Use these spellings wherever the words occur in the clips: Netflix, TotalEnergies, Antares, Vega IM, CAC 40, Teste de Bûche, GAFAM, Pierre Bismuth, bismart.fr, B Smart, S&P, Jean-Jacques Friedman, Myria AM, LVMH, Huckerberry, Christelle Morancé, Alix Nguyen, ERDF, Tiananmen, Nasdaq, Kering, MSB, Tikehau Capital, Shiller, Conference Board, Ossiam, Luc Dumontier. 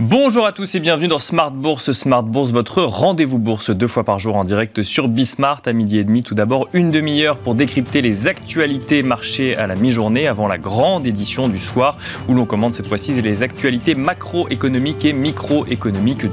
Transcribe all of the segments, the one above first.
Bonjour à tous et bienvenue dans Smart Bourse. Smart Bourse, votre rendez-vous bourse 2 fois par jour en direct sur B Smart à 12h30. Tout d'abord, une demi-heure pour décrypter les actualités marché à la mi-journée avant la grande édition du soir où l'on commente cette fois-ci les actualités macroéconomiques et microéconomiques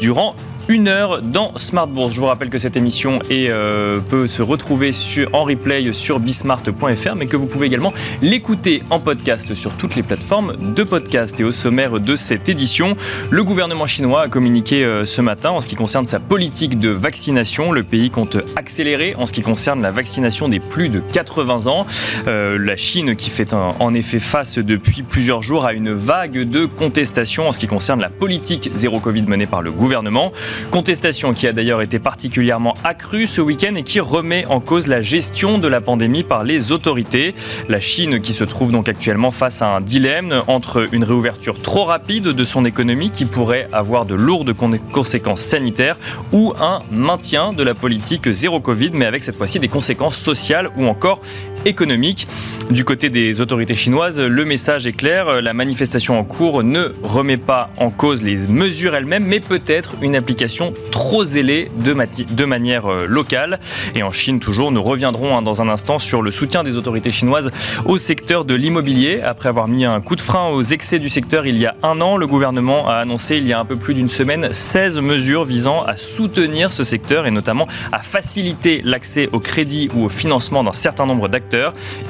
durant 1 heure dans Smart Bourse. Je vous rappelle que cette émission peut se retrouver en replay sur bismart.fr, mais que vous pouvez également l'écouter en podcast sur toutes les plateformes de podcast. Et au sommaire de cette édition, le gouvernement chinois a communiqué ce matin en ce qui concerne sa politique de vaccination. Le pays compte accélérer en ce qui concerne la vaccination des plus de 80 ans. La Chine qui fait en effet face depuis plusieurs jours à une vague de contestations en ce qui concerne la politique zéro Covid menée par le gouvernement. Contestation qui a d'ailleurs été particulièrement accrue ce week-end et qui remet en cause la gestion de la pandémie par les autorités. La Chine qui se trouve donc actuellement face à un dilemme entre une réouverture trop rapide de son économie qui pourrait avoir de lourdes conséquences sanitaires ou un maintien de la politique zéro Covid, mais avec cette fois-ci des conséquences sociales ou encore économiques. Du côté des autorités chinoises, le message est clair, la manifestation en cours ne remet pas en cause les mesures elles-mêmes, mais peut-être une application trop zélée de manière locale. Et en Chine toujours, nous reviendrons dans un instant sur le soutien des autorités chinoises au secteur de l'immobilier. Après avoir mis un coup de frein aux excès du secteur il y a 1 an, le gouvernement a annoncé il y a un peu plus d'une semaine 16 mesures visant à soutenir ce secteur et notamment à faciliter l'accès au crédit ou au financement d'un certain nombre d'acteurs.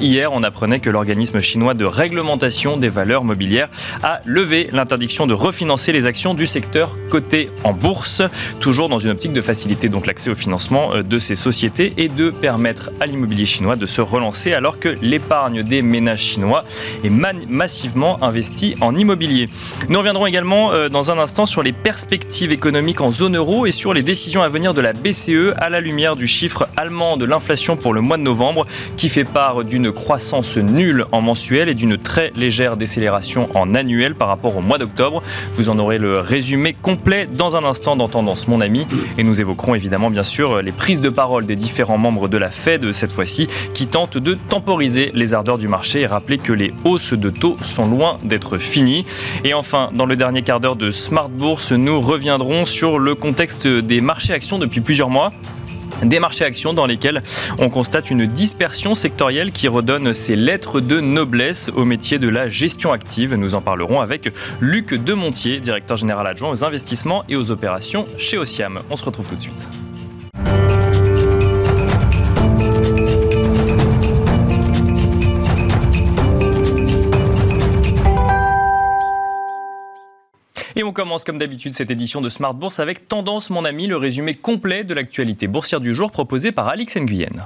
Hier, on apprenait que l'organisme chinois de réglementation des valeurs mobilières a levé l'interdiction de refinancer les actions du secteur coté en bourse, toujours dans une optique de faciliter donc l'accès au financement de ces sociétés et de permettre à l'immobilier chinois de se relancer alors que l'épargne des ménages chinois est massivement investie en immobilier. Nous reviendrons également dans un instant sur les perspectives économiques en zone euro et sur les décisions à venir de la BCE à la lumière du chiffre allemand de l'inflation pour le mois de novembre qui fait part d'une croissance nulle en mensuel et d'une très légère décélération en annuel par rapport au mois d'octobre. Vous en aurez le résumé complet dans un instant dans Tendance Mon Ami et nous évoquerons évidemment bien sûr les prises de parole des différents membres de la Fed cette fois-ci qui tentent de temporiser les ardeurs du marché et rappeler que les hausses de taux sont loin d'être finies. Et enfin, dans le dernier quart d'heure de Smart Bourse, nous reviendrons sur le contexte des marchés actions depuis plusieurs mois. Des marchés actions dans lesquels on constate une dispersion sectorielle qui redonne ses lettres de noblesse au métier de la gestion active. Nous en parlerons avec Luc Dumontier, directeur général adjoint aux investissements et aux opérations chez Ossiam. On se retrouve tout de suite. Et on commence comme d'habitude cette édition de Smart Bourse avec Tendance Mon Ami, le résumé complet de l'actualité boursière du jour proposé par Alix Nguyen.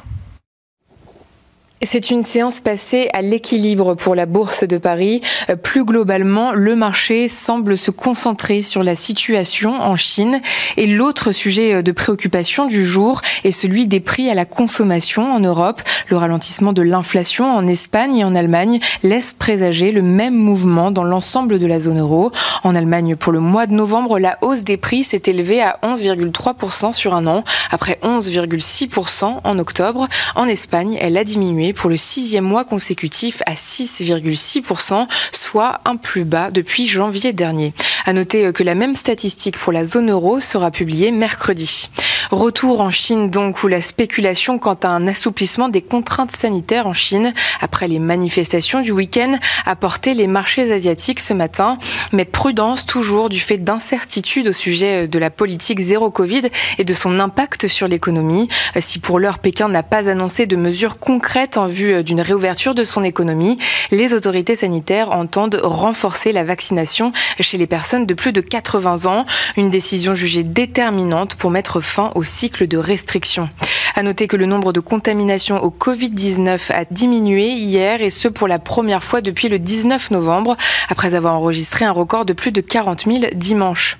C'est une séance passée à l'équilibre pour la Bourse de Paris. Plus globalement, le marché semble se concentrer sur la situation en Chine. Et l'autre sujet de préoccupation du jour est celui des prix à la consommation en Europe. Le ralentissement de l'inflation en Espagne et en Allemagne laisse présager le même mouvement dans l'ensemble de la zone euro. En Allemagne, pour le mois de novembre, la hausse des prix s'est élevée à 11,3% sur 1 an, après 11,6% en octobre. En Espagne, elle a diminué pour le 6e mois consécutif à 6,6%, soit un plus bas depuis janvier dernier. À noter que la même statistique pour la zone euro sera publiée mercredi. Retour en Chine donc, où la spéculation quant à un assouplissement des contraintes sanitaires en Chine après les manifestations du week-end a porté les marchés asiatiques ce matin, mais prudence toujours du fait d'incertitudes au sujet de la politique zéro Covid et de son impact sur l'économie. Si pour l'heure Pékin n'a pas annoncé de mesures concrètes en vue d'une réouverture de son économie, les autorités sanitaires entendent renforcer la vaccination chez les personnes de plus de 80 ans, une décision jugée déterminante pour mettre fin au cycle de restrictions. À noter que le nombre de contaminations au Covid-19 a diminué hier, et ce pour la première fois depuis le 19 novembre, après avoir enregistré un record de plus de 40 000 dimanche.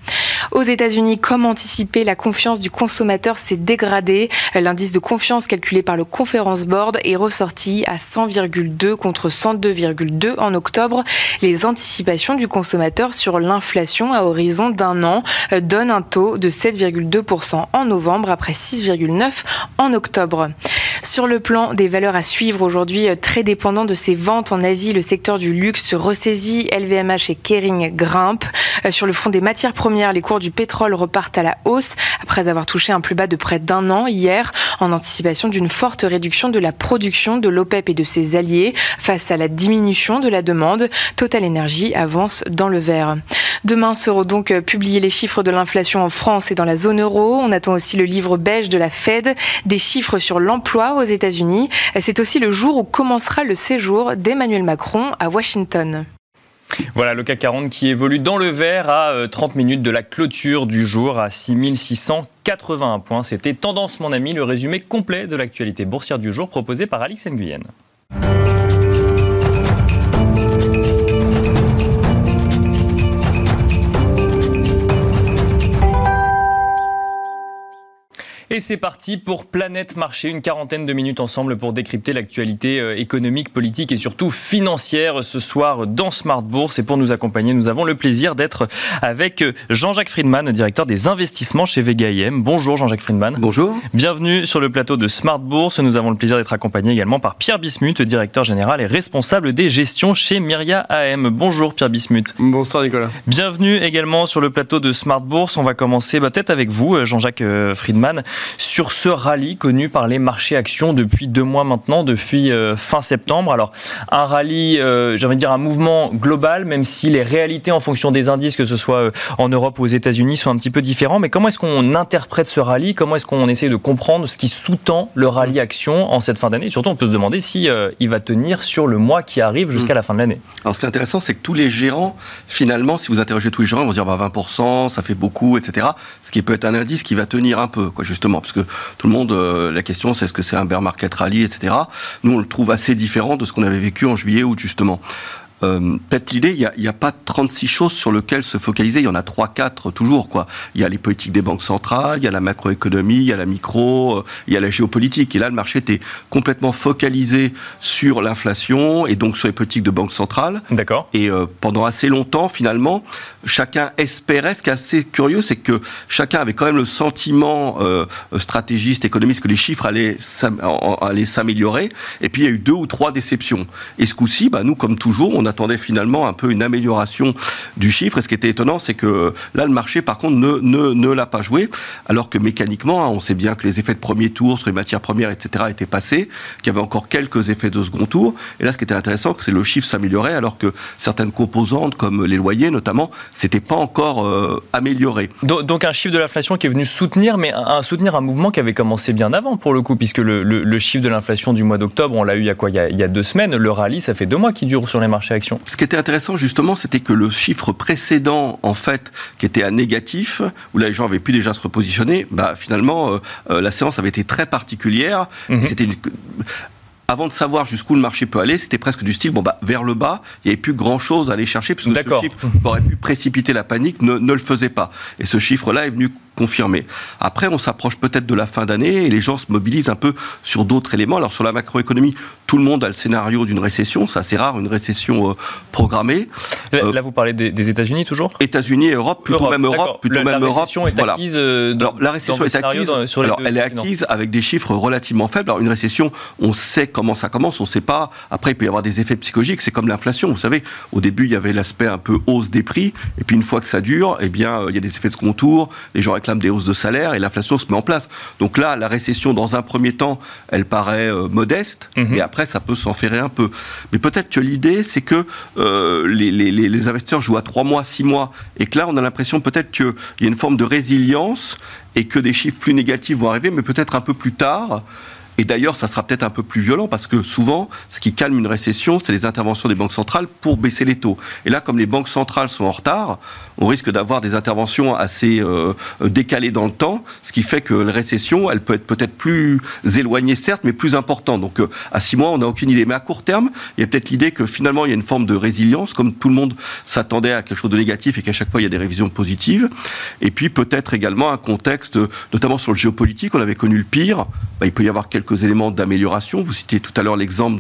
Aux États-Unis, comme anticipé, la confiance du consommateur s'est dégradée. L'indice de confiance calculé par le Conference Board est ressorti à 100,2 contre 102,2 en octobre. Les anticipations du consommateur sur l'inflation à horizon d'un an donnent un taux de 7,2% en novembre après 6,9% en octobre. Sur le plan des valeurs à suivre aujourd'hui, très dépendant de ses ventes en Asie, le secteur du luxe se ressaisit, LVMH et Kering grimpent. Sur le fond des matières premières, les cours du pétrole repartent à la hausse après avoir touché un plus bas de près d'un an hier, en anticipation d'une forte réduction de la production de l'OPEP et de ses alliés face à la diminution de la demande. TotalEnergies avance dans le vert. Demain seront donc publiés les chiffres de l'inflation en France et dans la zone euro. On attend aussi le livre beige de la Fed, des chiffres sur l'emploi aux États-Unis. C'est aussi le jour où commencera le séjour d'Emmanuel Macron à Washington. Voilà, le CAC 40 qui évolue dans le vert à 30 minutes de la clôture du jour à 6681 points. C'était Tendance, mon ami, le résumé complet de l'actualité boursière du jour proposé par Alix Nguyen. Et c'est parti pour Planète Marché, une quarantaine de minutes ensemble pour décrypter l'actualité économique, politique et surtout financière ce soir dans Smart Bourse. Et pour nous accompagner, nous avons le plaisir d'être avec Jean-Jacques Friedman, directeur des investissements chez Vega IM. Bonjour Jean-Jacques Friedman. Bonjour. Bienvenue sur le plateau de Smart Bourse. Nous avons le plaisir d'être accompagnés également par Pierre Bismuth, directeur général et responsable des gestions chez Myria AM. Bonjour Pierre Bismuth. Bonsoir Nicolas. Bienvenue également sur le plateau de Smart Bourse. On va commencer peut-être avec vous Jean-Jacques Friedman. Sur ce rallye connu par les marchés actions depuis 2 mois maintenant, depuis fin septembre. Alors, un rallye, j'ai envie de dire un mouvement global, même si les réalités en fonction des indices, que ce soit en Europe ou aux États-Unis, sont un petit peu différents. Mais comment est-ce qu'on interprète ce rallye? Comment est-ce qu'on essaie de comprendre ce qui sous-tend le rallye action en cette fin d'année? Et surtout, on peut se demander si il va tenir sur le mois qui arrive jusqu'à la fin de l'année. Alors, ce qui est intéressant, c'est que tous les gérants, finalement, si vous interrogez tous les gérants, ils vont dire 20%, ça fait beaucoup, etc. Ce qui peut être un indice qui va tenir un peu, quoi, justement. Parce que tout le monde, la question c'est est-ce que c'est un bear market rally, etc. Nous on le trouve assez différent de ce qu'on avait vécu en juillet ou justement. Peut-être l'idée, il n'y a pas 36 choses sur lesquelles se focaliser, il y en a 3-4 toujours, quoi. Il y a les politiques des banques centrales, il y a la macroéconomie, il y a la micro, il y a la géopolitique, et là le marché était complètement focalisé sur l'inflation et donc sur les politiques de banque centrale. D'accord. Et pendant assez longtemps finalement, chacun espérait, ce qui est assez curieux, c'est que chacun avait quand même le sentiment stratégiste, économiste, que les chiffres allaient s'améliorer, et puis il y a eu 2 ou 3 déceptions. Et ce coup-ci, nous comme toujours, on attendait finalement un peu une amélioration du chiffre. Et ce qui était étonnant, c'est que là, le marché, par contre, ne l'a pas joué. Alors que mécaniquement, on sait bien que les effets de premier tour sur les matières premières, etc., étaient passés, qu'il y avait encore quelques effets de second tour. Et là, ce qui était intéressant, c'est que le chiffre s'améliorait, alors que certaines composantes, comme les loyers notamment, n'étaient pas encore améliorées. Donc un chiffre de l'inflation qui est venu soutenir, mais soutenir un mouvement qui avait commencé bien avant, pour le coup, puisque le chiffre de l'inflation du mois d'octobre, on l'a eu il y a 2 semaines. Le rallye, ça fait 2 mois qu'il dure sur les marchés. Ce qui était intéressant justement, c'était que le chiffre précédent, en fait, qui était à négatif, où là les gens avaient pu déjà se repositionner, finalement la séance avait été très particulière. C'était Avant de savoir jusqu'où le marché peut aller, c'était presque du style, vers le bas, il n'y avait plus grand-chose à aller chercher, puisque ce chiffre aurait pu précipiter la panique, ne le faisait pas. Et ce chiffre-là est venu confirmer. Après, on s'approche peut-être de la fin d'année, et les gens se mobilisent un peu sur d'autres éléments. Alors, sur la macroéconomie, tout le monde a le scénario d'une récession, c'est assez rare, une récession programmée. Là, vous parlez des États-Unis, toujours ? États-Unis et Europe, plutôt Europe. La récession est acquise, elle est acquise avec des chiffres relativement faibles. Alors, une récession, on sait comment ça commence, on ne sait pas. Après, il peut y avoir des effets psychologiques, c'est comme l'inflation, vous savez. Au début, il y avait l'aspect un peu hausse des prix, et puis une fois que ça dure, il y a des effets de second tour, les gens réclament des hausses de salaire, et l'inflation se met en place. Donc là, la récession, dans un premier temps, elle paraît modeste, et après, ça peut s'enferrer un peu. Mais peut-être que l'idée, c'est que les investisseurs jouent à 3 mois, 6 mois, et que là, on a l'impression peut-être qu'il y a une forme de résilience, et que des chiffres plus négatifs vont arriver, mais peut-être un peu plus tard. Et d'ailleurs, ça sera peut-être un peu plus violent parce que souvent, ce qui calme une récession, c'est les interventions des banques centrales pour baisser les taux. Et là, comme les banques centrales sont en retard, on risque d'avoir des interventions assez décalées dans le temps, ce qui fait que la récession, elle peut être peut-être plus éloignée, certes, mais plus importante. Donc, à 6 mois, on n'a aucune idée. Mais à court terme, il y a peut-être l'idée que finalement, il y a une forme de résilience, comme tout le monde s'attendait à quelque chose de négatif et qu'à chaque fois, il y a des révisions positives. Et puis, peut-être également un contexte, notamment sur le géopolitique, on avait connu le pire. Il peut y avoir quelques éléments d'amélioration. Vous citez tout à l'heure l'exemple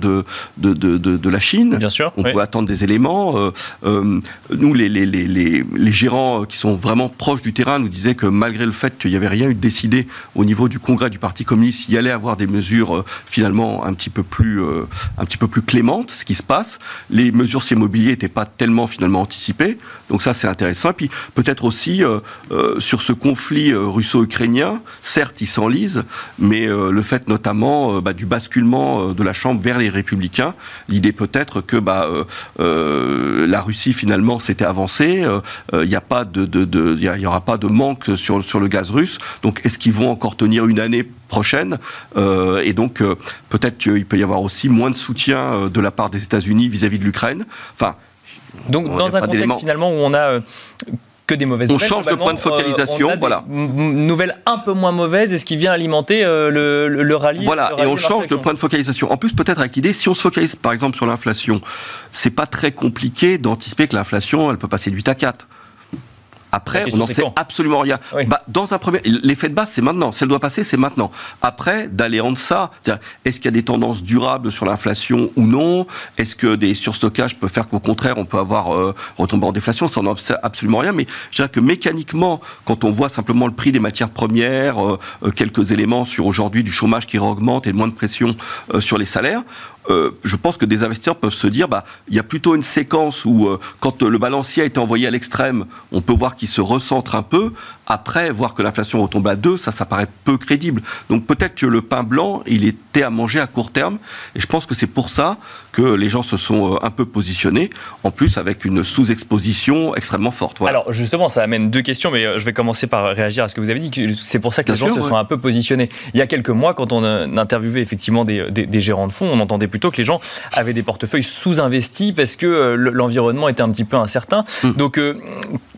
de la Chine. Bien sûr. On peut attendre des éléments. Nous, les gérants qui sont vraiment proches du terrain nous disaient que malgré le fait qu'il n'y avait rien eu de décidé au niveau du Congrès du Parti communiste, il y allait avoir des mesures finalement un petit peu plus clémentes, ce qui se passe. Les mesures sur l'immobilier n'étaient pas tellement finalement anticipées. Donc ça, c'est intéressant. Et puis peut-être aussi sur ce conflit russo-ukrainien, certes, il s'enlise, mais le fait notamment du basculement de la Chambre vers les Républicains, l'idée peut-être que la Russie finalement s'était avancée, il n'y aura pas de manque sur le gaz russe, donc est-ce qu'ils vont encore tenir une année prochaine, et donc peut-être qu'il peut y avoir aussi moins de soutien de la part des États-Unis vis-à-vis de l'Ukraine. Enfin, donc dans un contexte finalement où on a que des mauvaises nouvelles. On change de point de focalisation, voilà. Nouvelles un peu moins mauvaises, et ce qui vient alimenter le rallye. Voilà, et on change de point de focalisation. En plus, peut-être avec l'idée, si on se focalise par exemple sur l'inflation, c'est pas très compliqué d'anticiper que l'inflation, elle peut passer de 8 à 4. Après, on n'en sait absolument rien. Oui. Dans un premier, l'effet de base, c'est maintenant. Si elle doit passer, c'est maintenant. Après, d'aller en deçà, c'est-à-dire, est-ce qu'il y a des tendances durables sur l'inflation ou non ? Est-ce que des surstockages peuvent faire qu'au contraire, on peut avoir retombée en déflation ? Ça n'en sait absolument rien. Mais je dirais que mécaniquement, quand on voit simplement le prix des matières premières, quelques éléments sur aujourd'hui du chômage qui augmente et moins de pression sur les salaires, je pense que des investisseurs peuvent se dire il y a plutôt une séquence où quand le balancier a été envoyé à l'extrême, on peut voir qu'il se recentre un peu. Après, voir que l'inflation retombe à 2, ça paraît peu crédible. Donc peut-être que le pain blanc, il était à manger à court terme. Et je pense que c'est pour ça que les gens se sont un peu positionnés, en plus avec une sous-exposition extrêmement forte. Voilà. Alors justement, ça amène deux questions, mais je vais commencer par réagir à ce que vous avez dit. C'est pour ça que les gens se sont un peu positionnés. Il y a quelques mois, quand on interviewait effectivement des gérants de fonds, on entendait plutôt que les gens avaient des portefeuilles sous-investis parce que l'environnement était un petit peu incertain. Donc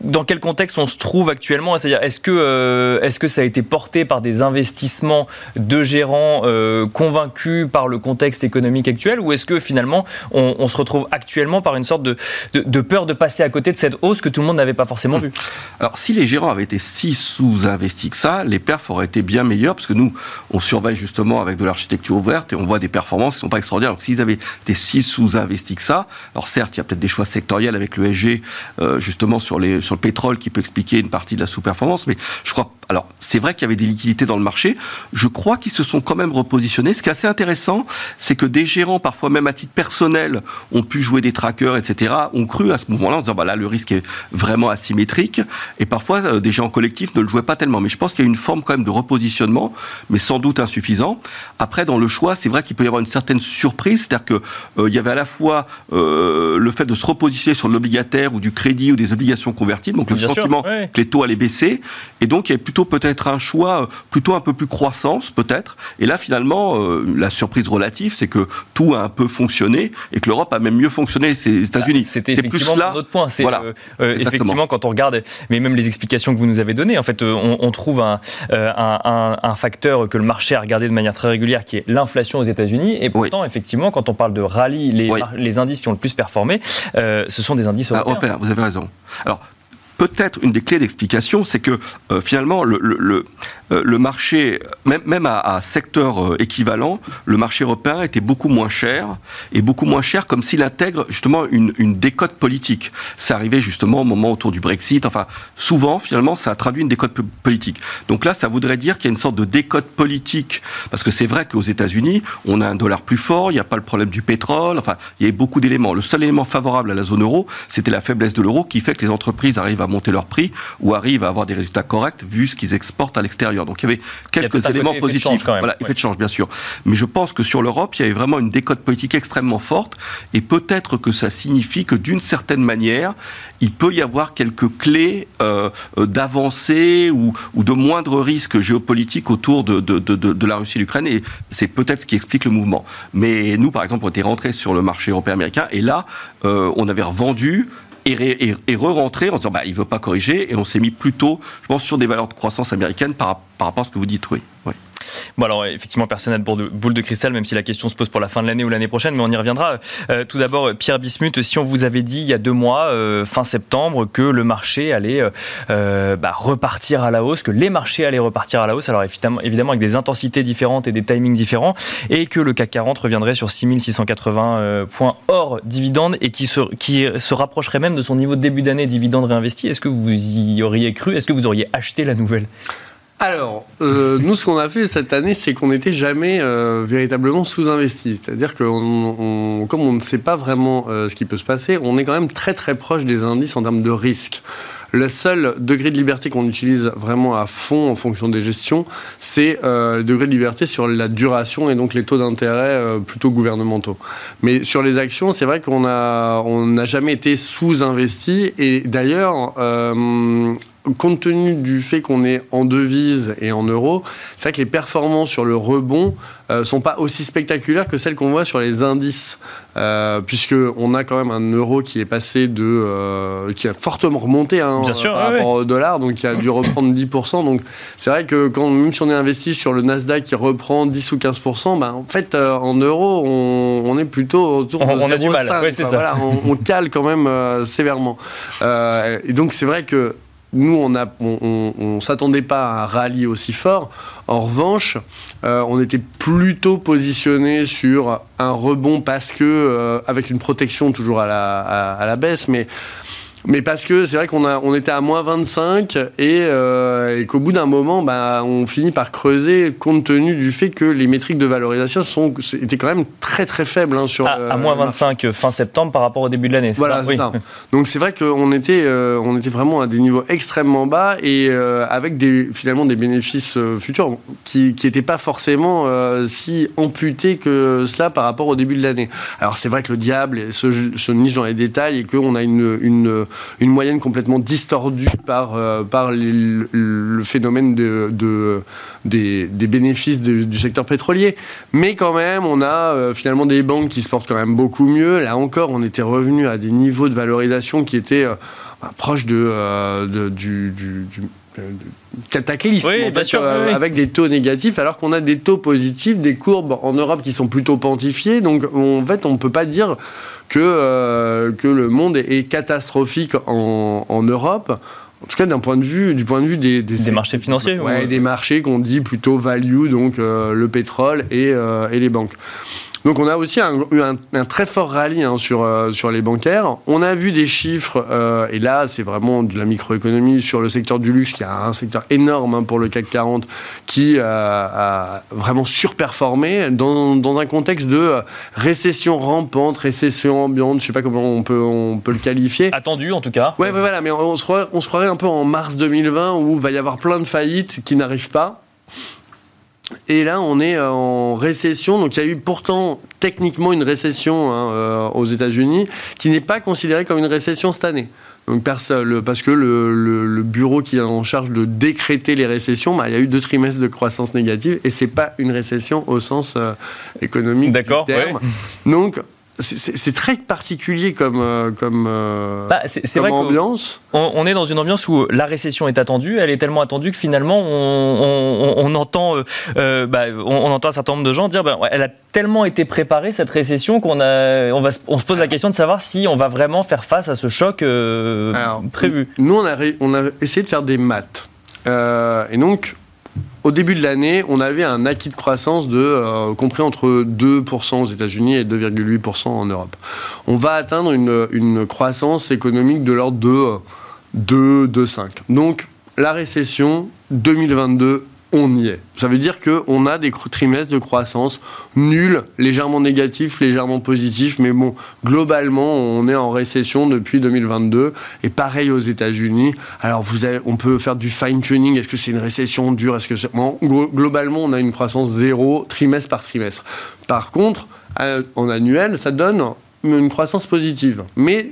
dans quel contexte on se trouve actuellement ? C'est-à-dire, est-ce que ça a été porté par des investissements de gérants convaincus par le contexte économique actuel, ou est-ce que finalement on se retrouve actuellement par une sorte de peur de passer à côté de cette hausse que tout le monde n'avait pas forcément vue ? Alors si les gérants avaient été si sous-investis que ça, les perfs auraient été bien meilleurs, parce que nous on surveille justement avec de l'architecture ouverte et on voit des performances qui ne sont pas extraordinaires. Donc s'ils avaient été si sous-investis que ça, alors certes il y a peut-être des choix sectoriels avec l'ESG justement sur le pétrole qui peut expliquer une partie de la sous-performance, mais je crois... Alors, c'est vrai qu'il y avait des liquidités dans le marché. Je crois qu'ils se sont quand même repositionnés. Ce qui est assez intéressant, c'est que des gérants, parfois même à titre personnel, ont pu jouer des trackers, etc., ont cru à ce mouvement-là en se disant, là, le risque est vraiment asymétrique. Et parfois, des gérants collectifs ne le jouaient pas tellement. Mais je pense qu'il y a une forme quand même de repositionnement, mais sans doute insuffisant. Après, dans le choix, c'est vrai qu'il peut y avoir une certaine surprise. C'est-à-dire qu'il y avait à la fois le fait de se repositionner sur l'obligataire ou du crédit ou des obligations convertibles, donc le sentiment que les taux allaient baisser. Et donc, il y avait plutôt peut-être un choix plutôt un peu plus croissance peut-être, et là finalement la surprise relative, c'est que tout a un peu fonctionné et que l'Europe a même mieux fonctionné que les États-Unis. C'était effectivement notre point, c'est voilà. Effectivement quand on regarde, mais même les explications que vous nous avez données, en fait on trouve un facteur que le marché a regardé de manière très régulière qui est l'inflation aux États-Unis, et pourtant effectivement quand on parle de rallye, les indices qui ont le plus performé, ce sont des indices européens. Vous avez raison. Alors peut-être une des clés d'explication, c'est que finalement, le marché, même à secteur équivalent, le marché européen était beaucoup moins cher comme s'il intègre justement une décote politique. C'est arrivé justement au moment autour du Brexit. Enfin, souvent, finalement, ça a traduit une décote politique. Donc là, ça voudrait dire qu'il y a une sorte de décote politique, parce que c'est vrai qu'aux États-Unis, on a un dollar plus fort, il n'y a pas le problème du pétrole, enfin, il y a beaucoup d'éléments. Le seul élément favorable à la zone euro, c'était la faiblesse de l'euro qui fait que les entreprises arrivent arrivent à monter leurs prix ou arrivent à avoir des résultats corrects vu ce qu'ils exportent à l'extérieur. Donc il y avait quelques éléments positifs. Effet de change, quand même. Voilà, effet de change, bien sûr. Mais je pense que sur l'Europe, il y avait vraiment une décote politique extrêmement forte et peut-être que ça signifie que d'une certaine manière, il peut y avoir quelques clés d'avancée ou de moindre risque géopolitique autour de la Russie et l'Ukraine, et c'est peut-être ce qui explique le mouvement. Mais nous, par exemple, on était rentrés sur le marché européen américain et là, on avait revendu et re-rentré en disant bah, il ne veut pas corriger, et on s'est mis plutôt, je pense, sur des valeurs de croissance américaines par rapport à ce que vous dites, oui. Oui. Bon, alors effectivement personne n'a de boule de cristal, même si la question se pose pour la fin de l'année ou l'année prochaine, mais on y reviendra. Tout d'abord, Pierre Bismuth, si on vous avait dit il y a 2 mois, fin septembre, que le marché allait repartir à la hausse, que les marchés allaient repartir à la hausse, alors évidemment avec des intensités différentes et des timings différents, et que le CAC 40 reviendrait sur 6680 points hors dividendes et qui se rapprocherait même de son niveau de début d'année dividendes réinvestis, est-ce que vous y auriez cru? Est-ce que vous auriez acheté la nouvelle? Alors, nous, ce qu'on a fait cette année, c'est qu'on n'était jamais véritablement sous-investi. C'est-à-dire que, comme on ne sait pas vraiment ce qui peut se passer, on est quand même très très proche des indices en termes de risque. Le seul degré de liberté qu'on utilise vraiment à fond en fonction des gestions, c'est le degré de liberté sur la duration et donc les taux d'intérêt plutôt gouvernementaux. Mais sur les actions, c'est vrai qu'on n'a jamais été sous-investi. Et d'ailleurs, compte tenu du fait qu'on est en devise et en euros, c'est vrai que les performances sur le rebond sont pas aussi spectaculaires que celles qu'on voit sur les indices, puisqu'on a quand même un euro qui est passé de qui a fortement remonté par rapport au dollar, donc qui a dû reprendre 10%. Donc c'est vrai que même si on est investi sur le Nasdaq qui reprend 10 ou 15%, en fait en euros on est plutôt autour de 0,5. On a du mal, ouais, c'est ça. Voilà, on cale quand même sévèrement. Et donc c'est vrai que nous, on s'attendait pas à un rallye aussi fort. En revanche, on était plutôt positionné sur un rebond parce que, avec une protection toujours à la baisse, mais parce que c'est vrai qu'on était à moins 25 et qu'au bout d'un moment, on finit par creuser compte tenu du fait que les métriques de valorisation étaient quand même très très faibles. À moins 25 fin septembre par rapport au début de l'année. Voilà, c'est ça. Donc c'est vrai qu'on était vraiment à des niveaux extrêmement bas et avec finalement des bénéfices futurs qui n'étaient pas forcément si amputés que cela par rapport au début de l'année. Alors c'est vrai que le diable se niche dans les détails et qu'on a une moyenne complètement distordue par le phénomène des bénéfices du secteur pétrolier. Mais quand même, on a finalement des banques qui se portent quand même beaucoup mieux. Là encore, on était revenu à des niveaux de valorisation qui étaient proches du cataclysme, oui, en fait, sûr, oui. Avec des taux négatifs alors qu'on a des taux positifs, des courbes en Europe qui sont plutôt pontifiées, donc en fait on ne peut pas dire que le monde est catastrophique en Europe. En tout cas, du point de vue des marchés financiers. Ouais, des marchés qu'on dit plutôt value, donc le pétrole et les banques. Donc on a aussi eu un très fort rallye sur les bancaires. On a vu des chiffres, et là c'est vraiment de la microéconomie, sur le secteur du luxe, qui est un secteur énorme pour le CAC 40, qui a vraiment surperformé dans un contexte de récession rampante, récession ambiante, je ne sais pas comment on peut le qualifier. Attendu en tout cas. Ouais, voilà, mais on se croirait un peu en mars 2020 où il va y avoir plein de faillites qui n'arrivent pas. Et là, on est en récession. Donc, il y a eu pourtant techniquement une récession aux États-Unis qui n'est pas considérée comme une récession cette année. Donc, parce que le bureau qui est en charge de décréter les récessions, il y a eu 2 trimestres de croissance négative et c'est pas une récession au sens économique du terme. Ouais. Donc, c'est très particulier comme ambiance. On est dans une ambiance où la récession est attendue. Elle est tellement attendue que finalement, on entend un certain nombre de gens dire elle a tellement été préparée, cette récession, qu'on se pose la question de savoir si on va vraiment faire face à ce choc prévu. Nous, on a essayé de faire des maths. Et donc, au début de l'année, on avait un acquis de croissance compris entre 2% aux États-Unis et 2,8% en Europe. On va atteindre une croissance économique de l'ordre de 2,5. Donc, la récession 2022 on y est. Ça veut dire qu'on a des trimestres de croissance nuls, légèrement négatifs, légèrement positifs, mais bon, globalement, on est en récession depuis 2022, et pareil aux États-Unis. Alors, on peut faire du fine-tuning, est-ce que c'est une récession dure, est-ce que c'est... Non, globalement, on a une croissance zéro, trimestre par trimestre. Par contre, en annuel, ça donne une croissance positive. Mais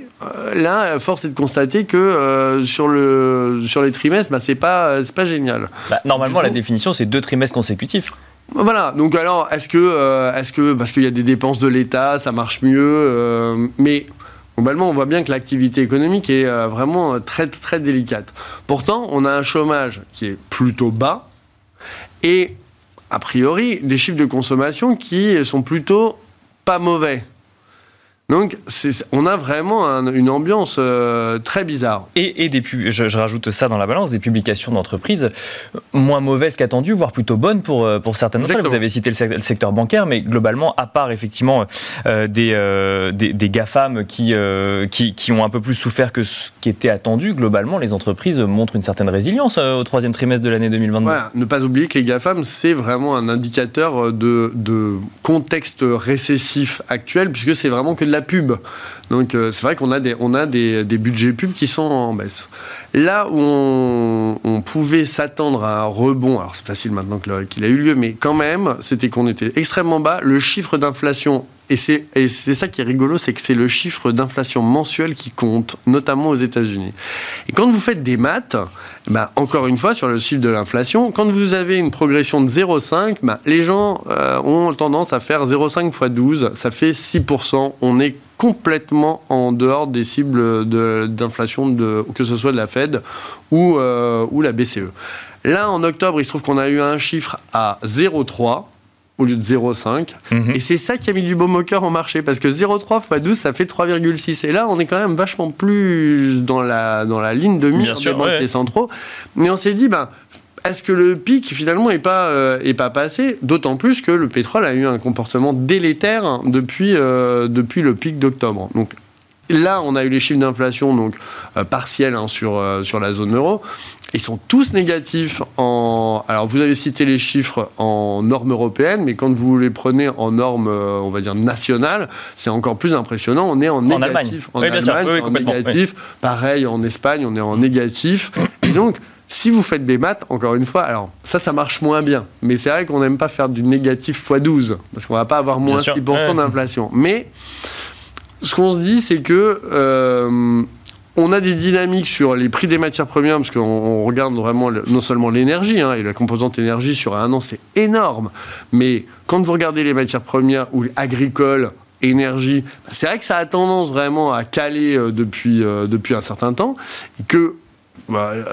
là, force est de constater que sur les trimestres, bah, c'est pas génial. Bah, normalement, la définition, c'est 2 trimestres consécutifs. Voilà. Donc alors, est-ce que parce qu'il y a des dépenses de l'État, ça marche mieux, mais globalement, on voit bien que l'activité économique est vraiment très très délicate. Pourtant, on a un chômage qui est plutôt bas et a priori des chiffres de consommation qui sont plutôt pas mauvais. Donc, on a vraiment une ambiance très bizarre. Et je rajoute ça dans la balance, des publications d'entreprises moins mauvaises qu'attendues, voire plutôt bonnes pour certaines d'entre elles. Vous avez cité le secteur bancaire, mais globalement, à part effectivement des GAFAM qui ont un peu plus souffert que ce qui était attendu, globalement, les entreprises montrent une certaine résilience au troisième trimestre de l'année 2022. Voilà, ne pas oublier que les GAFAM, c'est vraiment un indicateur de contexte récessif actuel, puisque c'est vraiment que de la pub. Donc c'est vrai qu'on a des budgets pub qui sont en baisse. Là où on pouvait s'attendre à un rebond, alors c'est facile maintenant qu'il a eu lieu, mais quand même, c'était qu'on était extrêmement bas. Le chiffre d'inflation, et c'est ça qui est rigolo, c'est que c'est le chiffre d'inflation mensuel qui compte, notamment aux États-Unis. Et quand vous faites des maths, bah, encore une fois, sur le chiffre de l'inflation, quand vous avez une progression de 0,5, bah, les gens ont tendance à faire 0,5 x 12, ça fait 6%. On est complètement en dehors des cibles d'inflation, que ce soit de la Fed ou la BCE. Là, en octobre, il se trouve qu'on a eu un chiffre à 0,3 au lieu de 0,5. Et c'est ça qui a mis du baume au cœur au marché, parce que 0,3 x 12, ça fait 3,6. Et là, on est quand même vachement plus dans la ligne de mire des banquiers centraux. Mais on s'est dit, est-ce que le pic, finalement, n'est pas passé ? D'autant plus que le pétrole a eu un comportement délétère depuis le pic d'octobre. Donc là, on a eu les chiffres d'inflation partiels sur la zone euro. Ils sont tous négatifs Alors, vous avez cité les chiffres en normes européennes, mais quand vous les prenez en normes, on va dire, nationales, c'est encore plus impressionnant. On est en négatif. En Allemagne, c'est en négatif. Oui. Pareil, en Espagne, on est en négatif. Et donc, si vous faites des maths, encore une fois, alors ça marche moins bien. Mais c'est vrai qu'on n'aime pas faire du négatif x 12, parce qu'on ne va pas avoir moins 6% d'inflation. Mais ce qu'on se dit, c'est que... on a des dynamiques sur les prix des matières premières, parce qu'on regarde vraiment non seulement l'énergie, et la composante énergie sur un an, c'est énorme. Mais quand vous regardez les matières premières ou agricoles, énergie, c'est vrai que ça a tendance vraiment à caler depuis un certain temps. Et que,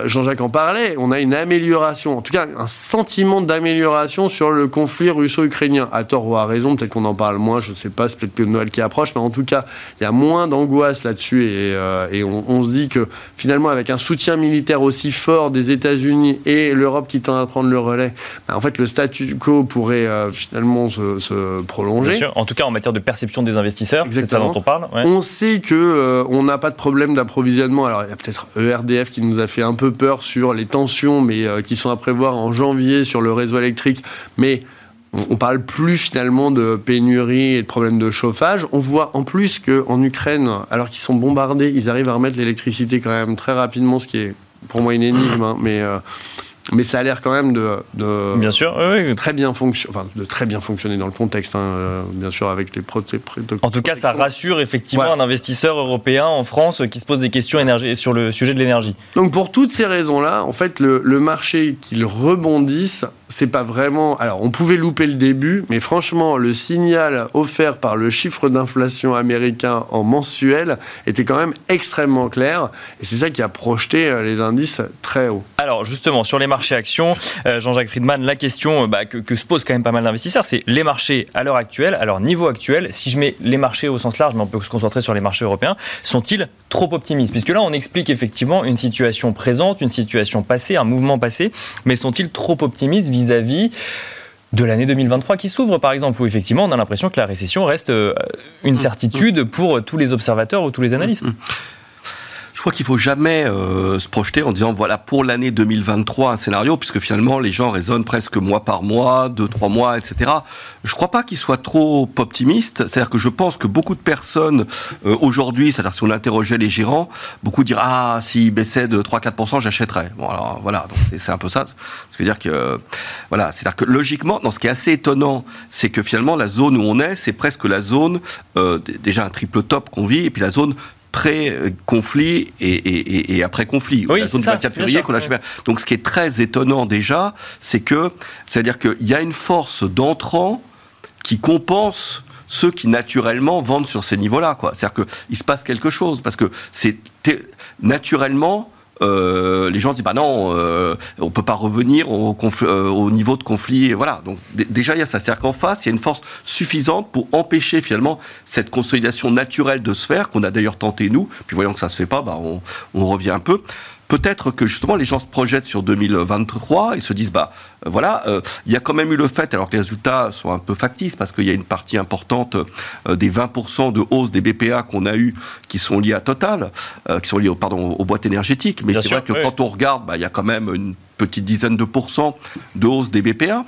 Jean-Jacques en parlait, on a une amélioration, en tout cas un sentiment d'amélioration sur le conflit russo-ukrainien. À tort ou à raison, peut-être qu'on en parle moins, je ne sais pas, c'est peut-être que Noël qui approche, mais en tout cas, il y a moins d'angoisse là-dessus et on se dit que finalement, avec un soutien militaire aussi fort des États-Unis et l'Europe qui tend à prendre le relais, en fait, le statu quo pourrait finalement se prolonger. Bien sûr. En tout cas, en matière de perception des investisseurs, exactement. C'est ça dont on parle. Ouais. On sait qu'on n'a pas de problème d'approvisionnement. Alors, il y a peut-être ERDF qui nous a fait un peu peur sur les tensions mais qui sont à prévoir en janvier sur le réseau électrique, mais on parle plus finalement de pénurie et de problèmes de chauffage. On voit en plus qu'en Ukraine, alors qu'ils sont bombardés, ils arrivent à remettre l'électricité quand même très rapidement, ce qui est pour moi une énigme, mais ça a l'air quand même de bien sûr, oui. très bien fonctionner dans le contexte, bien sûr, avec les protocoles. En tout cas, ça rassure effectivement un investisseur européen en France qui se pose des questions sur le sujet de l'énergie. Donc pour toutes ces raisons-là, en fait, le marché qu'il rebondisse, c'est pas vraiment... Alors, on pouvait louper le début, mais franchement, le signal offert par le chiffre d'inflation américain en mensuel était quand même extrêmement clair, et c'est ça qui a projeté les indices très haut. Alors, justement, sur les marchés actions, Jean-Jacques Friedman, la question que se posent quand même pas mal d'investisseurs, c'est les marchés à l'heure actuelle, à leur niveau actuel, si je mets les marchés au sens large, mais on peut se concentrer sur les marchés européens, sont-ils trop optimistes ? Puisque là, on explique effectivement une situation présente, une situation passée, un mouvement passé, mais sont-ils trop optimistes vis-à-vis de l'année 2023 qui s'ouvre, par exemple, où effectivement on a l'impression que la récession reste une certitude pour tous les observateurs ou tous les analystes. je crois qu'il ne faut jamais se projeter en disant voilà pour l'année 2023 un scénario, puisque finalement les gens raisonnent presque mois par mois, 2-3 mois, etc. Je ne crois pas qu'ils soient trop optimistes, c'est-à-dire que je pense que beaucoup de personnes aujourd'hui, c'est-à-dire si on interrogeait les gérants, beaucoup diraient ah, s'il baissait de 3-4%, j'achèterais. Bon, alors voilà, donc c'est un peu ça. Ce qui veut dire que, voilà, c'est-à-dire que logiquement, non, ce qui est assez étonnant, c'est que finalement la zone où on est, c'est presque la zone, déjà un triple top qu'on vit, et puis la zone pré-conflit et après-conflit. Oui, la zone ça, du 24 février qu'on a jamais. Donc ce qui est très étonnant déjà, c'est que, c'est-à-dire qu'il y a une force d'entrants qui compense ceux qui naturellement vendent sur ces niveaux-là, quoi. C'est-à-dire qu'il se passe quelque chose, parce que c'est naturellement... les gens disent bah non, on peut pas revenir au niveau de conflit, et voilà. Donc déjà il y a ça, c'est-à-dire qu'en face il y a une force suffisante pour empêcher finalement cette consolidation naturelle de se faire, qu'on a d'ailleurs tenté nous, puis voyant que ça se fait pas, bah on revient un peu. Peut-être que justement les gens se projettent sur 2023 et se disent bah voilà, il y a quand même eu le fait, alors que les résultats sont un peu factices parce qu'il y a une partie importante des 20% de hausse des BPA qu'on a eu qui sont liés à Total, qui sont liés aux boîtes énergétiques, mais bien c'est sûr, vrai que oui. Quand on regarde, bah il y a quand même une petite dizaine de pourcents de hausse des BPA.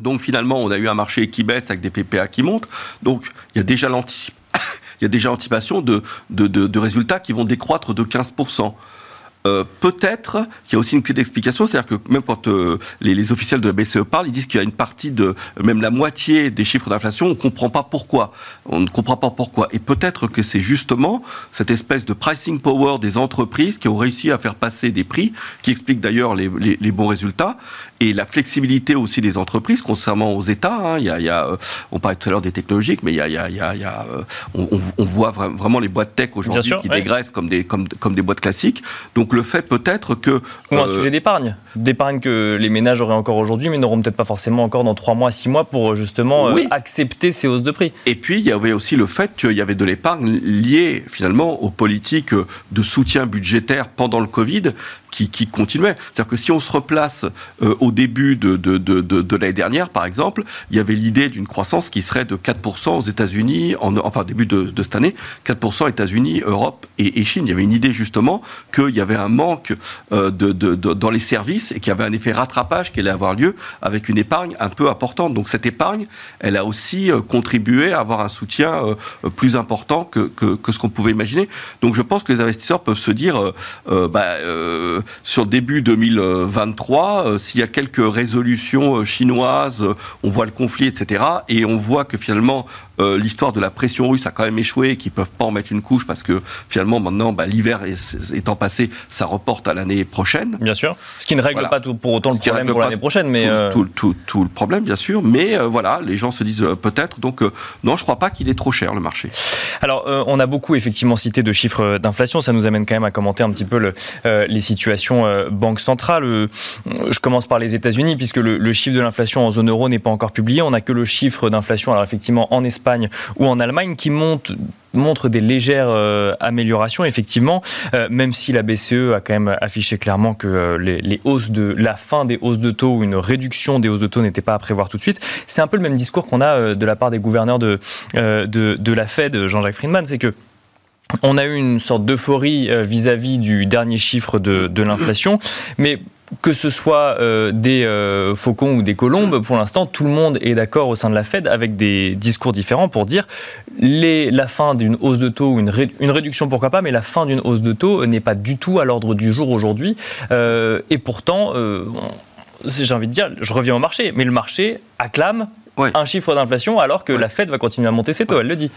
Donc finalement, on a eu un marché qui baisse avec des BPA qui montent. Donc il y a déjà l'anticipation de résultats qui vont décroître de 15%. Peut-être qu'il y a aussi une petite explication, c'est-à-dire que même quand les officiels de la BCE parlent, ils disent qu'il y a une partie même la moitié des chiffres d'inflation, on ne comprend pas pourquoi. Et peut-être que c'est justement cette espèce de pricing power des entreprises qui ont réussi à faire passer des prix, qui explique d'ailleurs les bons résultats, et la flexibilité aussi des entreprises, concernant aux États. Hein, on parlait tout à l'heure des technologiques, mais on voit vraiment les boîtes tech aujourd'hui sûr, qui dégraissent comme des boîtes classiques. Donc le fait peut-être que... Ou un sujet d'épargne que les ménages auraient encore aujourd'hui, mais n'auront peut-être pas forcément encore dans 3 mois, 6 mois, pour justement accepter ces hausses de prix. Et puis, il y avait aussi le fait qu'il y avait de l'épargne liée, finalement, aux politiques de soutien budgétaire pendant le Covid, qui continuait. C'est-à-dire que si on se replace au début de l'année dernière, par exemple, il y avait l'idée d'une croissance qui serait de 4% aux États-Unis, début de cette année, 4% États-Unis, Europe et Chine. Il y avait une idée, justement, qu'il y avait un manque dans les services et qu'il y avait un effet rattrapage qui allait avoir lieu avec une épargne un peu importante. Donc cette épargne, elle a aussi contribué à avoir un soutien plus important que ce qu'on pouvait imaginer. Donc je pense que les investisseurs peuvent se dire sur début 2023, s'il y a quelques résolutions chinoises, on voit le conflit, etc. Et on voit que finalement l'histoire de la pression russe a quand même échoué et qu'ils ne peuvent pas en mettre une couche parce que finalement maintenant l'hiver étant passé, ça reporte à l'année prochaine. Bien sûr, ce qui ne règle pas tout, pour autant le problème pour l'année prochaine. Mais tout le problème bien sûr, mais voilà, les gens se disent peut-être, donc non, je ne crois pas qu'il est trop cher le marché. Alors on a beaucoup effectivement cité de chiffres d'inflation, ça nous amène quand même à commenter un petit peu les situations banque centrale. Je commence par les États-Unis puisque le chiffre de l'inflation en zone euro n'est pas encore publié, on n'a que le chiffre d'inflation alors effectivement en Espagne ou en Allemagne qui montre des légères améliorations, effectivement, même si la BCE a quand même affiché clairement que la fin des hausses de taux ou une réduction des hausses de taux n'était pas à prévoir tout de suite. C'est un peu le même discours qu'on a de la part des gouverneurs de la Fed, Jean-Jacques Friedman, c'est que on a eu une sorte d'euphorie vis-à-vis du dernier chiffre de l'inflation, mais que ce soit des faucons ou des colombes, pour l'instant, tout le monde est d'accord au sein de la Fed avec des discours différents pour dire la fin d'une hausse de taux, une réduction pourquoi pas, mais la fin d'une hausse de taux n'est pas du tout à l'ordre du jour aujourd'hui. Et pourtant, j'ai envie de dire, je reviens au marché, mais le marché acclame un chiffre d'inflation alors que la Fed va continuer à monter ses taux, elle le dit.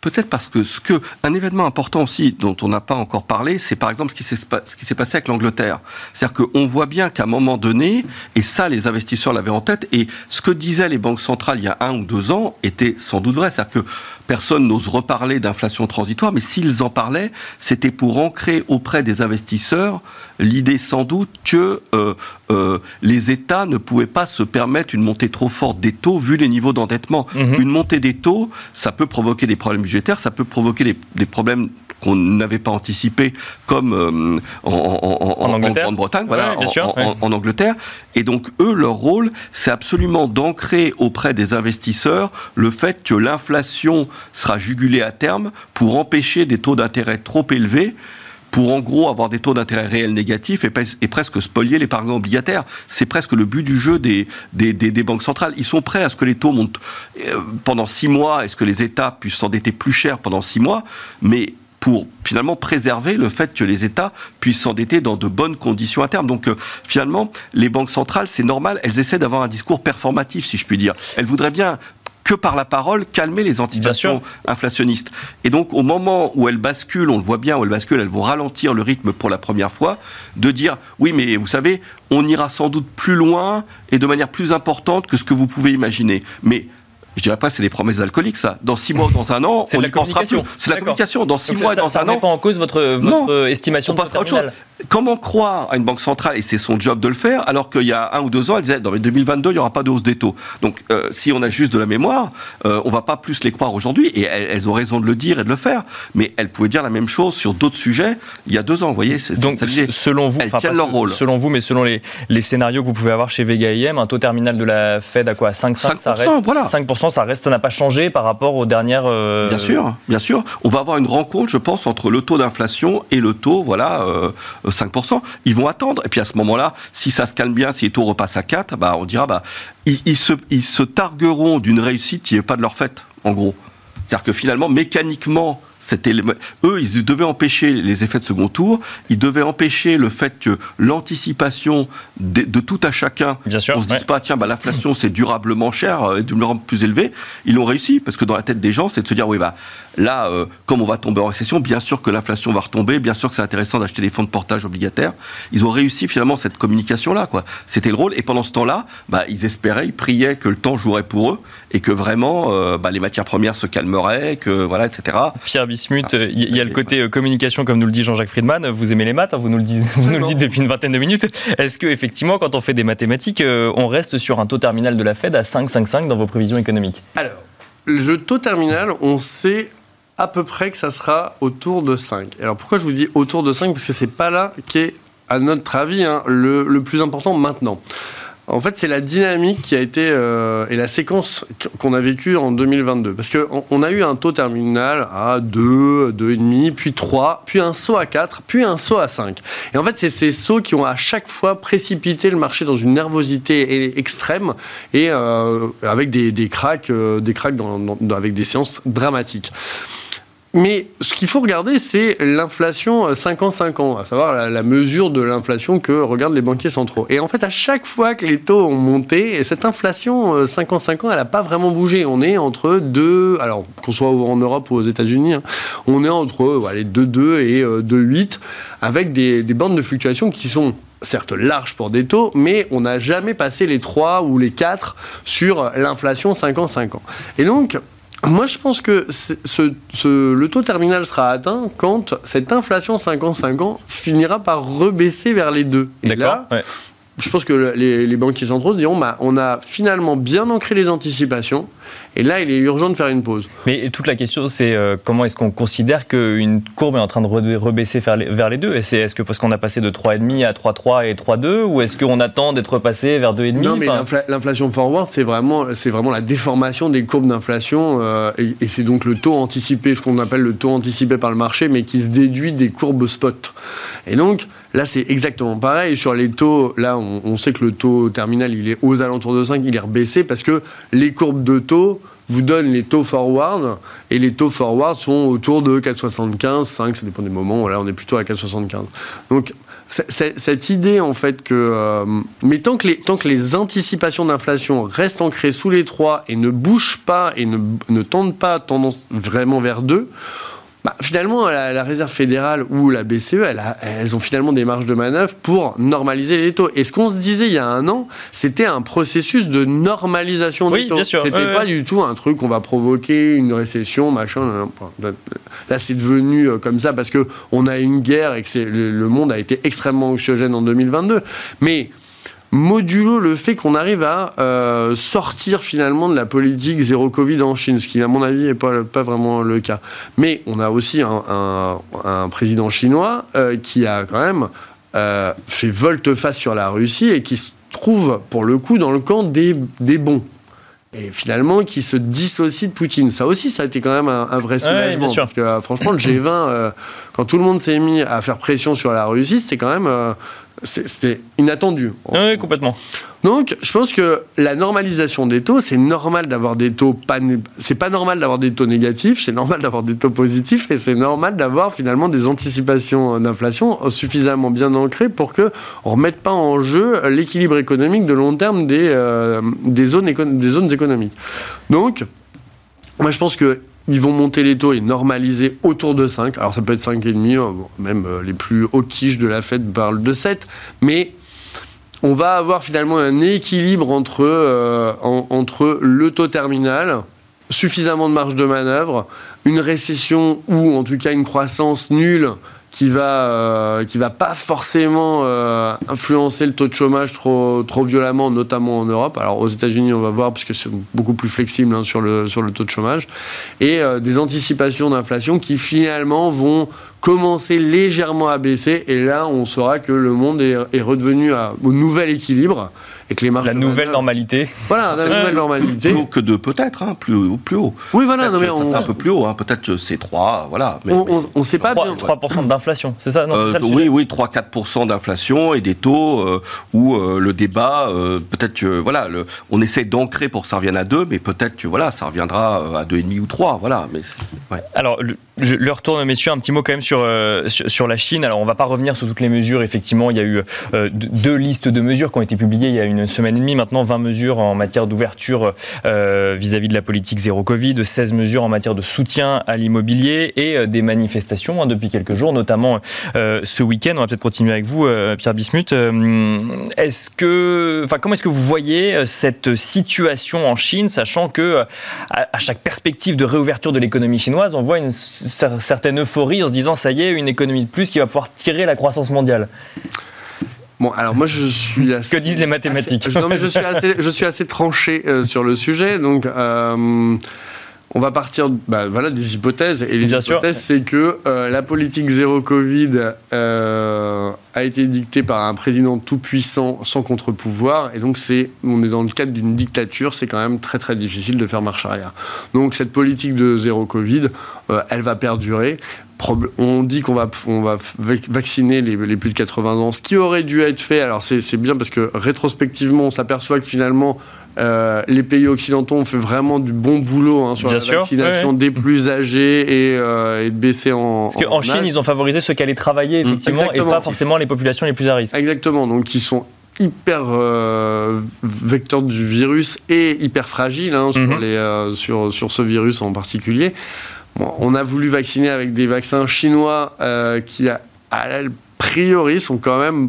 Peut-être parce que un événement important aussi dont on n'a pas encore parlé, c'est par exemple ce qui s'est passé avec l'Angleterre. C'est-à-dire qu'on voit bien qu'à un moment donné, et ça les investisseurs l'avaient en tête, et ce que disaient les banques centrales il y a 1 ou 2 ans était sans doute vrai. C'est-à-dire que personne n'ose reparler d'inflation transitoire, mais s'ils en parlaient, c'était pour ancrer auprès des investisseurs l'idée sans doute que les États ne pouvaient pas se permettre une montée trop forte des taux vu les niveaux d'endettement. Mmh. Une montée des taux, ça peut provoquer des problèmes budgétaires, ça peut provoquer des problèmes qu'on n'avait pas anticipé, comme en Grande-Bretagne, en Angleterre. Et donc, eux, leur rôle, c'est absolument d'ancrer auprès des investisseurs le fait que l'inflation sera jugulée à terme pour empêcher des taux d'intérêt trop élevés, pour en gros avoir des taux d'intérêt réels négatifs et presque spolier l'épargnant obligataire. C'est presque le but du jeu des banques centrales. Ils sont prêts à ce que les taux montent pendant 6 mois, est-ce que les États puissent s'endetter plus cher pendant 6 mois, mais pour finalement préserver le fait que les États puissent s'endetter dans de bonnes conditions à terme. Donc finalement, les banques centrales, c'est normal, elles essaient d'avoir un discours performatif, si je puis dire. Elles voudraient bien, que par la parole, calmer les anticipations inflationnistes. Et donc au moment où elles basculent, on le voit bien, où elles basculent, elles vont ralentir le rythme pour la première fois, de dire, oui mais vous savez, on ira sans doute plus loin et de manière plus importante que ce que vous pouvez imaginer. Mais je dirais pas que c'est des promesses alcooliques, ça. Dans 6 mois, dans 1 an, on n'y pensera plus. C'est la communication. Dans 6 mois, dans 1 an... Ça ne met pas en cause votre estimation de ce terminal. Comment croire à une banque centrale, et c'est son job de le faire, alors qu'il y a 1 ou 2 ans, elle disait, dans 2022, il n'y aura pas de hausse des taux. Donc, si on a juste de la mémoire, on ne va pas plus les croire aujourd'hui, et elles ont raison de le dire et de le faire, mais elles pouvaient dire la même chose sur d'autres sujets il y a 2 ans, vous voyez. Donc, selon vous, mais selon les scénarios que vous pouvez avoir chez Vega IM, un taux terminal de la Fed à quoi, 5,5, ça reste 5%, ça n'a pas changé par rapport aux dernières... Bien sûr. On va avoir une rencontre, je pense, entre le taux d'inflation et le taux, 5%, ils vont attendre. Et puis à ce moment-là, si ça se calme bien, si les taux repassent à 4, on dira, ils se targueront d'une réussite qui n'est pas de leur fait, en gros. C'est-à-dire que finalement, mécaniquement, eux, ils devaient empêcher les effets de second tour, ils devaient empêcher le fait que l'anticipation de tout à chacun, on ne se dise pas, tiens, l'inflation, c'est durablement cher, durablement plus élevé. Ils l'ont réussi, parce que dans la tête des gens, c'est de se dire, comme on va tomber en récession, bien sûr que l'inflation va retomber, bien sûr que c'est intéressant d'acheter des fonds de portage obligataires. Ils ont réussi, finalement, cette communication-là, quoi. C'était le rôle, et pendant ce temps-là, ils espéraient, ils priaient que le temps jouerait pour eux, et que vraiment, les matières premières se calmeraient, que, etc. Pierre Bismuth, il y a le côté communication, comme nous le dit Jean-Jacques Friedman. Vous aimez les maths, hein, vous nous le dites depuis une vingtaine de minutes. Est-ce que effectivement, quand on fait des mathématiques, on reste sur un taux terminal de la Fed à 5,55 dans vos prévisions économiques? Alors, le taux terminal, on sait à peu près que ça sera autour de 5. Alors pourquoi je vous dis autour de 5? Parce que c'est pas là qu'est, à notre avis, le plus important maintenant. En fait, c'est la dynamique qui a été et la séquence qu'on a vécue en 2022. Parce qu'on a eu un taux terminal à 2, 2,5, puis 3, puis un saut à 4, puis un saut à 5. Et en fait, c'est ces sauts qui ont à chaque fois précipité le marché dans une nervosité extrême et avec des cracks avec des séances dramatiques. Mais ce qu'il faut regarder, c'est l'inflation 5 ans, à savoir la mesure de l'inflation que regardent les banquiers centraux. Et en fait, à chaque fois que les taux ont monté, cette inflation 5 ans, elle n'a pas vraiment bougé. On est entre 2, alors qu'on soit en Europe ou aux États-Unis, on est entre 2,2 et 2,8, avec des bandes de fluctuation qui sont certes larges pour des taux, mais on n'a jamais passé les 3 ou les 4 sur l'inflation 5 ans. Et donc... moi, je pense que le taux terminal sera atteint quand cette inflation 5 ans finira par rebaisser vers les 2. Et là, je pense que les banquiers centraux se diront on a finalement bien ancré les anticipations. Et là, il est urgent de faire une pause. Mais toute la question, c'est comment est-ce qu'on considère qu'une courbe est en train de rebaisser vers les 2? Est-ce que parce qu'on a passé de 3,5 à 3,3 et 3,2, ou est-ce qu'on attend d'être passé vers 2,5? Non, mais l'inflation forward, c'est vraiment la déformation des courbes d'inflation. Et c'est donc le taux anticipé, ce qu'on appelle le taux anticipé par le marché, mais qui se déduit des courbes spot. Et donc, là, c'est exactement pareil. Sur les taux, là, on sait que le taux terminal, il est aux alentours de 5, il est rebaissé parce que les courbes de taux vous donne les taux forward, et les taux forward sont autour de 4,75, 5, ça dépend des moments, là on est plutôt à 4,75. Donc cette idée en fait que... mais tant que les anticipations d'inflation restent ancrées sous les 3 et ne bougent pas et ne tendent pas tendance vraiment vers 2, finalement la Réserve fédérale ou la BCE, elles ont finalement des marges de manœuvre pour normaliser les taux. Et ce qu'on se disait il y a 1 an, c'était un processus de normalisation des taux. C'était pas du tout un truc on va provoquer une récession, machin. Non. Là c'est devenu comme ça parce que on a une guerre et que le monde a été extrêmement anxiogène en 2022. Mais modulo le fait qu'on arrive à sortir finalement de la politique zéro Covid en Chine, ce qui à mon avis n'est pas vraiment le cas. Mais on a aussi un président chinois qui a quand même fait volte-face sur la Russie et qui se trouve pour le coup dans le camp des bons. et finalement qui se dissocie de Poutine. Ça aussi, ça a été quand même un vrai soulagement. Ouais, parce que franchement, le G20, quand tout le monde s'est mis à faire pression sur la Russie, c'était quand même... C'était inattendu. Oui, complètement. Donc, je pense que la normalisation des taux, c'est normal d'avoir des taux... C'est pas normal d'avoir des taux négatifs, c'est normal d'avoir des taux positifs, et c'est normal d'avoir finalement des anticipations d'inflation suffisamment bien ancrées pour qu'on ne remette pas en jeu l'équilibre économique de long terme des zones économiques. Donc, moi je pense que ils vont monter les taux et normaliser autour de 5. Alors ça peut être 5,5, même les plus hauts quiches de la Fed parlent de 7, mais on va avoir finalement un équilibre entre le taux terminal, suffisamment de marge de manœuvre, une récession ou en tout cas une croissance nulle qui va pas forcément influencer le taux de chômage trop violemment, notamment en Europe. Alors aux États-Unis, on va voir, parce que c'est beaucoup plus flexible sur le taux de chômage, et des anticipations d'inflation qui finalement vont commencer légèrement à baisser, et là on saura que le monde est redevenu au nouvel équilibre et que les marges... La nouvelle normalité. Voilà, la nouvelle normalité. Plus haut que 2 peut-être, hein, plus haut. Oui, voilà. Non, mais un peu plus haut, hein, peut-être c'est 3, voilà. Mais, on ne sait pas 3, bien. 3% d'inflation, c'est ça, non, c'est ça le sujet. Oui, 3-4% d'inflation et des taux où le débat, peut-être, voilà, on essaie d'ancrer pour que ça revienne à 2, mais peut-être que voilà, ça reviendra à 2,5 ou 3, voilà. Mais ouais. Alors, je leur tourne, messieurs, un petit mot quand même sur la Chine. Alors on ne va pas revenir sur toutes les mesures, effectivement il y a eu 2 listes de mesures qui ont été publiées il y a une semaine et demie, maintenant 20 mesures en matière d'ouverture vis-à-vis de la politique zéro Covid, 16 mesures en matière de soutien à l'immobilier et des manifestations depuis quelques jours, notamment ce week-end. On va peut-être continuer avec vous, Pierre Bismuth. Comment est-ce que vous voyez cette situation en Chine, sachant que à chaque perspective de réouverture de l'économie chinoise, on voit une certaine euphorie en se disant ça y est, une économie de plus qui va pouvoir tirer la croissance mondiale. Bon, alors moi je suis assez... Que disent les mathématiques ? Je suis assez tranché sur le sujet, donc on va partir des hypothèses, et les hypothèses c'est que la politique zéro Covid a été dictée par un président tout puissant sans contre-pouvoir, et donc on est dans le cadre d'une dictature, c'est quand même très très difficile de faire marche arrière. Donc cette politique de zéro Covid, elle va perdurer. On dit qu'on va vacciner les plus de 80 ans, ce qui aurait dû être fait. Alors c'est bien parce que rétrospectivement, on s'aperçoit que finalement, les pays occidentaux ont fait vraiment du bon boulot sur la vaccination des plus âgés et de baisser en... Parce qu'en Chine, ils ont favorisé ceux qui allaient travailler, effectivement, exactement, et pas forcément les populations les plus à risque. Exactement, donc ils sont hyper vecteur du virus et hyper fragile sur ce virus en particulier. Bon, on a voulu vacciner avec des vaccins chinois qui, à la priori, sont quand même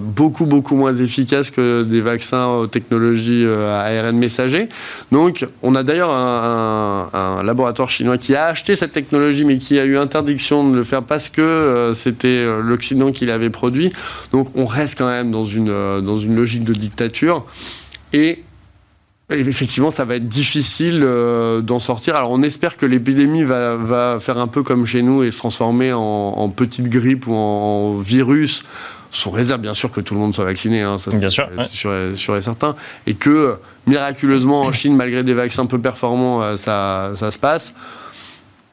beaucoup moins efficaces que des vaccins aux technologies à ARN messager. Donc, on a d'ailleurs un laboratoire chinois qui a acheté cette technologie, mais qui a eu interdiction de le faire parce que c'était l'Occident qui l'avait produit. Donc, on reste quand même dans une logique de dictature. Et effectivement, ça va être difficile d'en sortir. Alors, on espère que l'épidémie va faire un peu comme chez nous et se transformer en petite grippe ou en virus, sous réserve, bien sûr, que tout le monde soit vacciné. Hein, ça, bien sûr, sûr et certain. Et que, miraculeusement, en Chine, malgré des vaccins peu performants, ça se passe.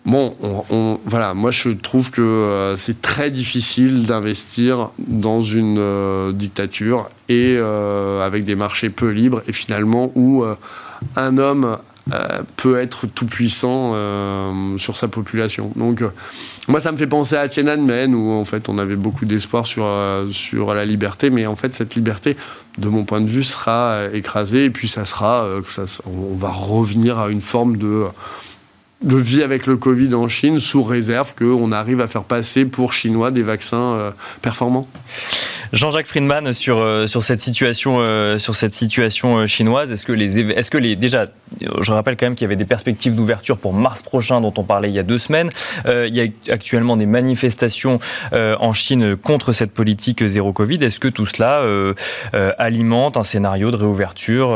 Bon, voilà, moi je trouve que c'est très difficile d'investir dans une dictature et avec des marchés peu libres, et finalement où un homme peut être tout puissant sur sa population. Donc moi ça me fait penser à Tiananmen, où en fait on avait beaucoup d'espoir sur la liberté, mais en fait cette liberté, de mon point de vue, sera écrasée, et puis on va revenir à une forme de vie avec le Covid en Chine, sous réserve qu'on arrive à faire passer pour Chinois des vaccins performants. Jean-Jacques Friedman, sur cette situation chinoise, est-ce que je rappelle quand même qu'il y avait des perspectives d'ouverture pour mars prochain dont on parlait il y a 2 semaines. Il y a actuellement des manifestations en Chine contre cette politique zéro Covid. Est-ce que tout cela alimente un scénario de réouverture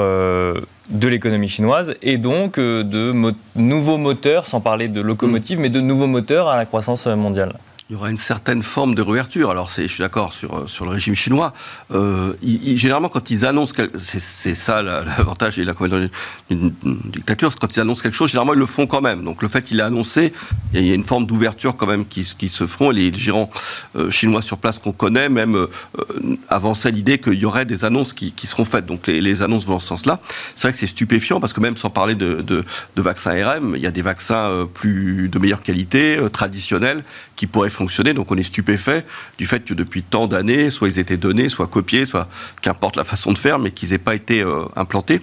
de l'économie chinoise, et donc de nouveaux moteurs, sans parler de locomotives, mais de nouveaux moteurs à la croissance mondiale? Il y aura une certaine forme de réouverture. Alors, je suis d'accord sur le régime chinois. Généralement, quand ils annoncent... C'est ça l'avantage et la convention d'une dictature, c'est quand ils annoncent quelque chose, généralement, ils le font quand même. Donc, le fait qu'il a annoncé, il y a une forme d'ouverture quand même qui se font. Et les gérants chinois sur place qu'on connaît, même avançaient l'idée qu'il y aurait des annonces qui seront faites. Donc, les annonces vont dans ce sens-là. C'est vrai que c'est stupéfiant, parce que même sans parler de vaccins ARN, il y a des vaccins de meilleure qualité, traditionnels, qui pourraient fonctionner, donc on est stupéfait du fait que depuis tant d'années, soit ils étaient donnés, soit copiés, soit qu'importe la façon de faire, mais qu'ils n'aient pas été implantés.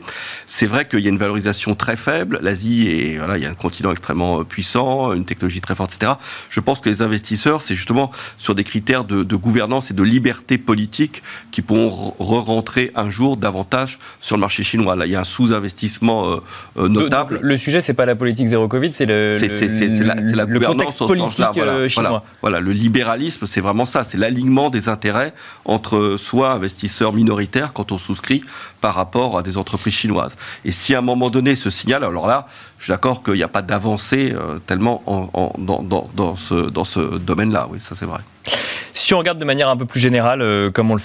C'est vrai qu'il y a une valorisation très faible, l'Asie est, voilà, il y a un continent extrêmement puissant, une technologie très forte, etc. Je pense que les investisseurs, c'est justement sur des critères de gouvernance et de liberté politique qui pourront re-rentrer un jour davantage sur le marché chinois. Là, il y a un sous-investissement notable. Donc, le sujet, c'est pas la politique zéro Covid, c'est la gouvernance au sens large. Voilà, le libéralisme, c'est vraiment ça, c'est l'alignement des intérêts entre soi, investisseurs minoritaires, quand on souscrit, par rapport à des entreprises chinoises. Et si à un moment donné, ce signal, alors là, je suis d'accord qu'il n'y a pas d'avancée tellement dans ce domaine-là, oui, ça c'est vrai. Si on regarde de manière un peu plus générale, comme on le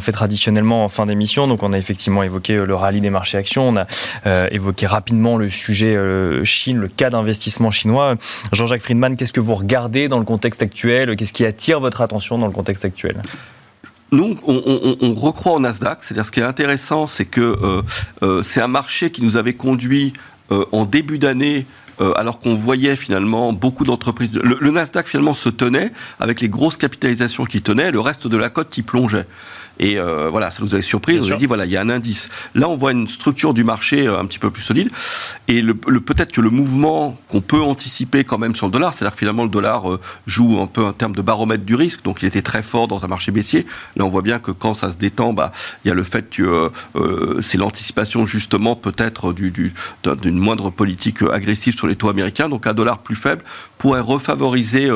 fait traditionnellement en fin d'émission, donc on a effectivement évoqué le rallye des marchés actions, on a évoqué rapidement le sujet Chine, le cas d'investissement chinois. Jean-Jacques Friedman, qu'est-ce que vous regardez dans le contexte actuel? Qu'est-ce qui attire votre attention dans le contexte actuel? Nous, on recroit au Nasdaq, c'est-à-dire ce qui est intéressant, c'est que c'est un marché qui nous avait conduit en début d'année, alors qu'on voyait finalement beaucoup d'entreprises... Le Nasdaq finalement se tenait, avec les grosses capitalisations qui tenaient, le reste de la cote qui plongeait. Et voilà, ça nous avait surpris, on nous a dit, voilà, il y a un indice. Là, on voit une structure du marché un petit peu plus solide, et peut-être que le mouvement qu'on peut anticiper quand même sur le dollar, c'est-à-dire que finalement le dollar joue un peu en termes de baromètre du risque, donc il était très fort dans un marché baissier. Là, on voit bien que quand ça se détend, il y a le fait que c'est l'anticipation justement peut-être d'une moindre politique agressive sur les taux américains, donc un dollar plus faible pourrait refavoriser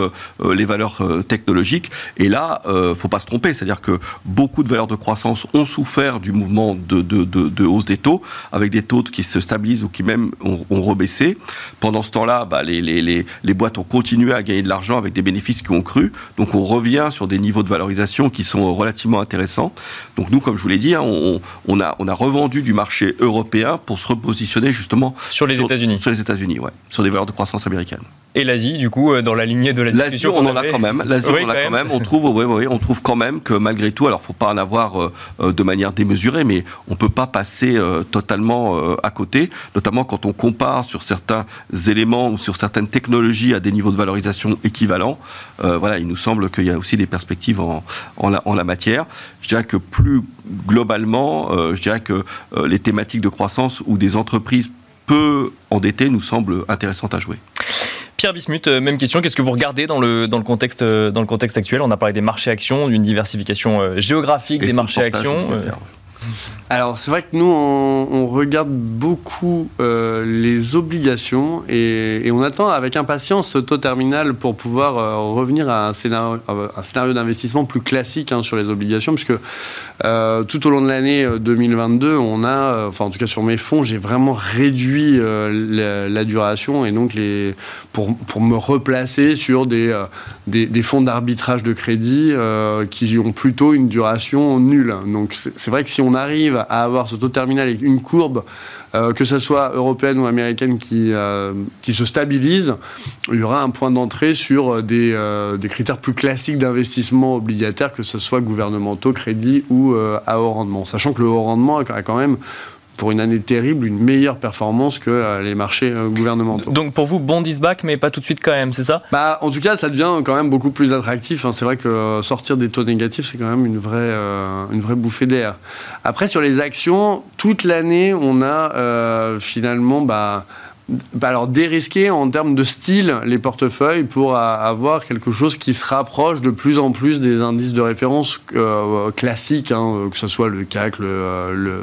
les valeurs technologiques, et là, faut pas se tromper, c'est-à-dire que beaucoup de valeurs de croissance ont souffert du mouvement de hausse des taux, avec des taux qui se stabilisent ou qui même ont rebaissé. Pendant ce temps-là, les boîtes ont continué à gagner de l'argent avec des bénéfices qui ont cru, donc on revient sur des niveaux de valorisation qui sont relativement intéressants. Donc nous, comme je vous l'ai dit, on a revendu du marché européen pour se repositionner justement sur les États-Unis, ouais, sur des valeurs de croissance américaines. Et l'Asie, du coup, dans la lignée de la discussion qu'on avait... L'Asie, on en a quand même. On trouve quand même que malgré tout, alors faut pas en avoir de manière démesurée, mais on peut pas passer totalement à côté, notamment quand on compare sur certains éléments ou sur certaines technologies à des niveaux de valorisation équivalents. Voilà, il nous semble qu'il y a aussi des perspectives en la matière. Je dirais que plus globalement, les thématiques de croissance ou des entreprises peu endettées nous semblent intéressantes à jouer. Pierre Bismuth, même question, qu'est-ce que vous regardez dans le contexte actuel? On a parlé des marchés actions, d'une diversification géographique des marchés actions. Alors c'est vrai que nous on regarde beaucoup les obligations et on attend avec impatience ce taux terminal pour pouvoir revenir à un scénario d'investissement plus classique sur les obligations, puisque tout au long de l'année 2022 on a, en tout cas sur mes fonds, j'ai vraiment réduit la duration et donc pour me replacer sur des fonds d'arbitrage de crédit qui ont plutôt une duration nulle. Donc c'est vrai que si on arrive à avoir ce taux terminal avec une courbe, que ce soit européenne ou américaine, qui se stabilise, il y aura un point d'entrée sur des critères plus classiques d'investissement obligataire, que ce soit gouvernementaux, crédits ou à haut rendement. Sachant que le haut rendement a quand même, pour une année terrible, une meilleure performance que les marchés gouvernementaux. Donc pour vous, bon disback, mais pas tout de suite quand même, c'est ça? En tout cas, ça devient quand même beaucoup plus attractif. C'est vrai que sortir des taux négatifs, c'est quand même une vraie bouffée d'air. Après, sur les actions, toute l'année, on a finalement... alors dérisquer en termes de style les portefeuilles pour avoir quelque chose qui se rapproche de plus en plus des indices de référence classiques, que ce soit le CAC, le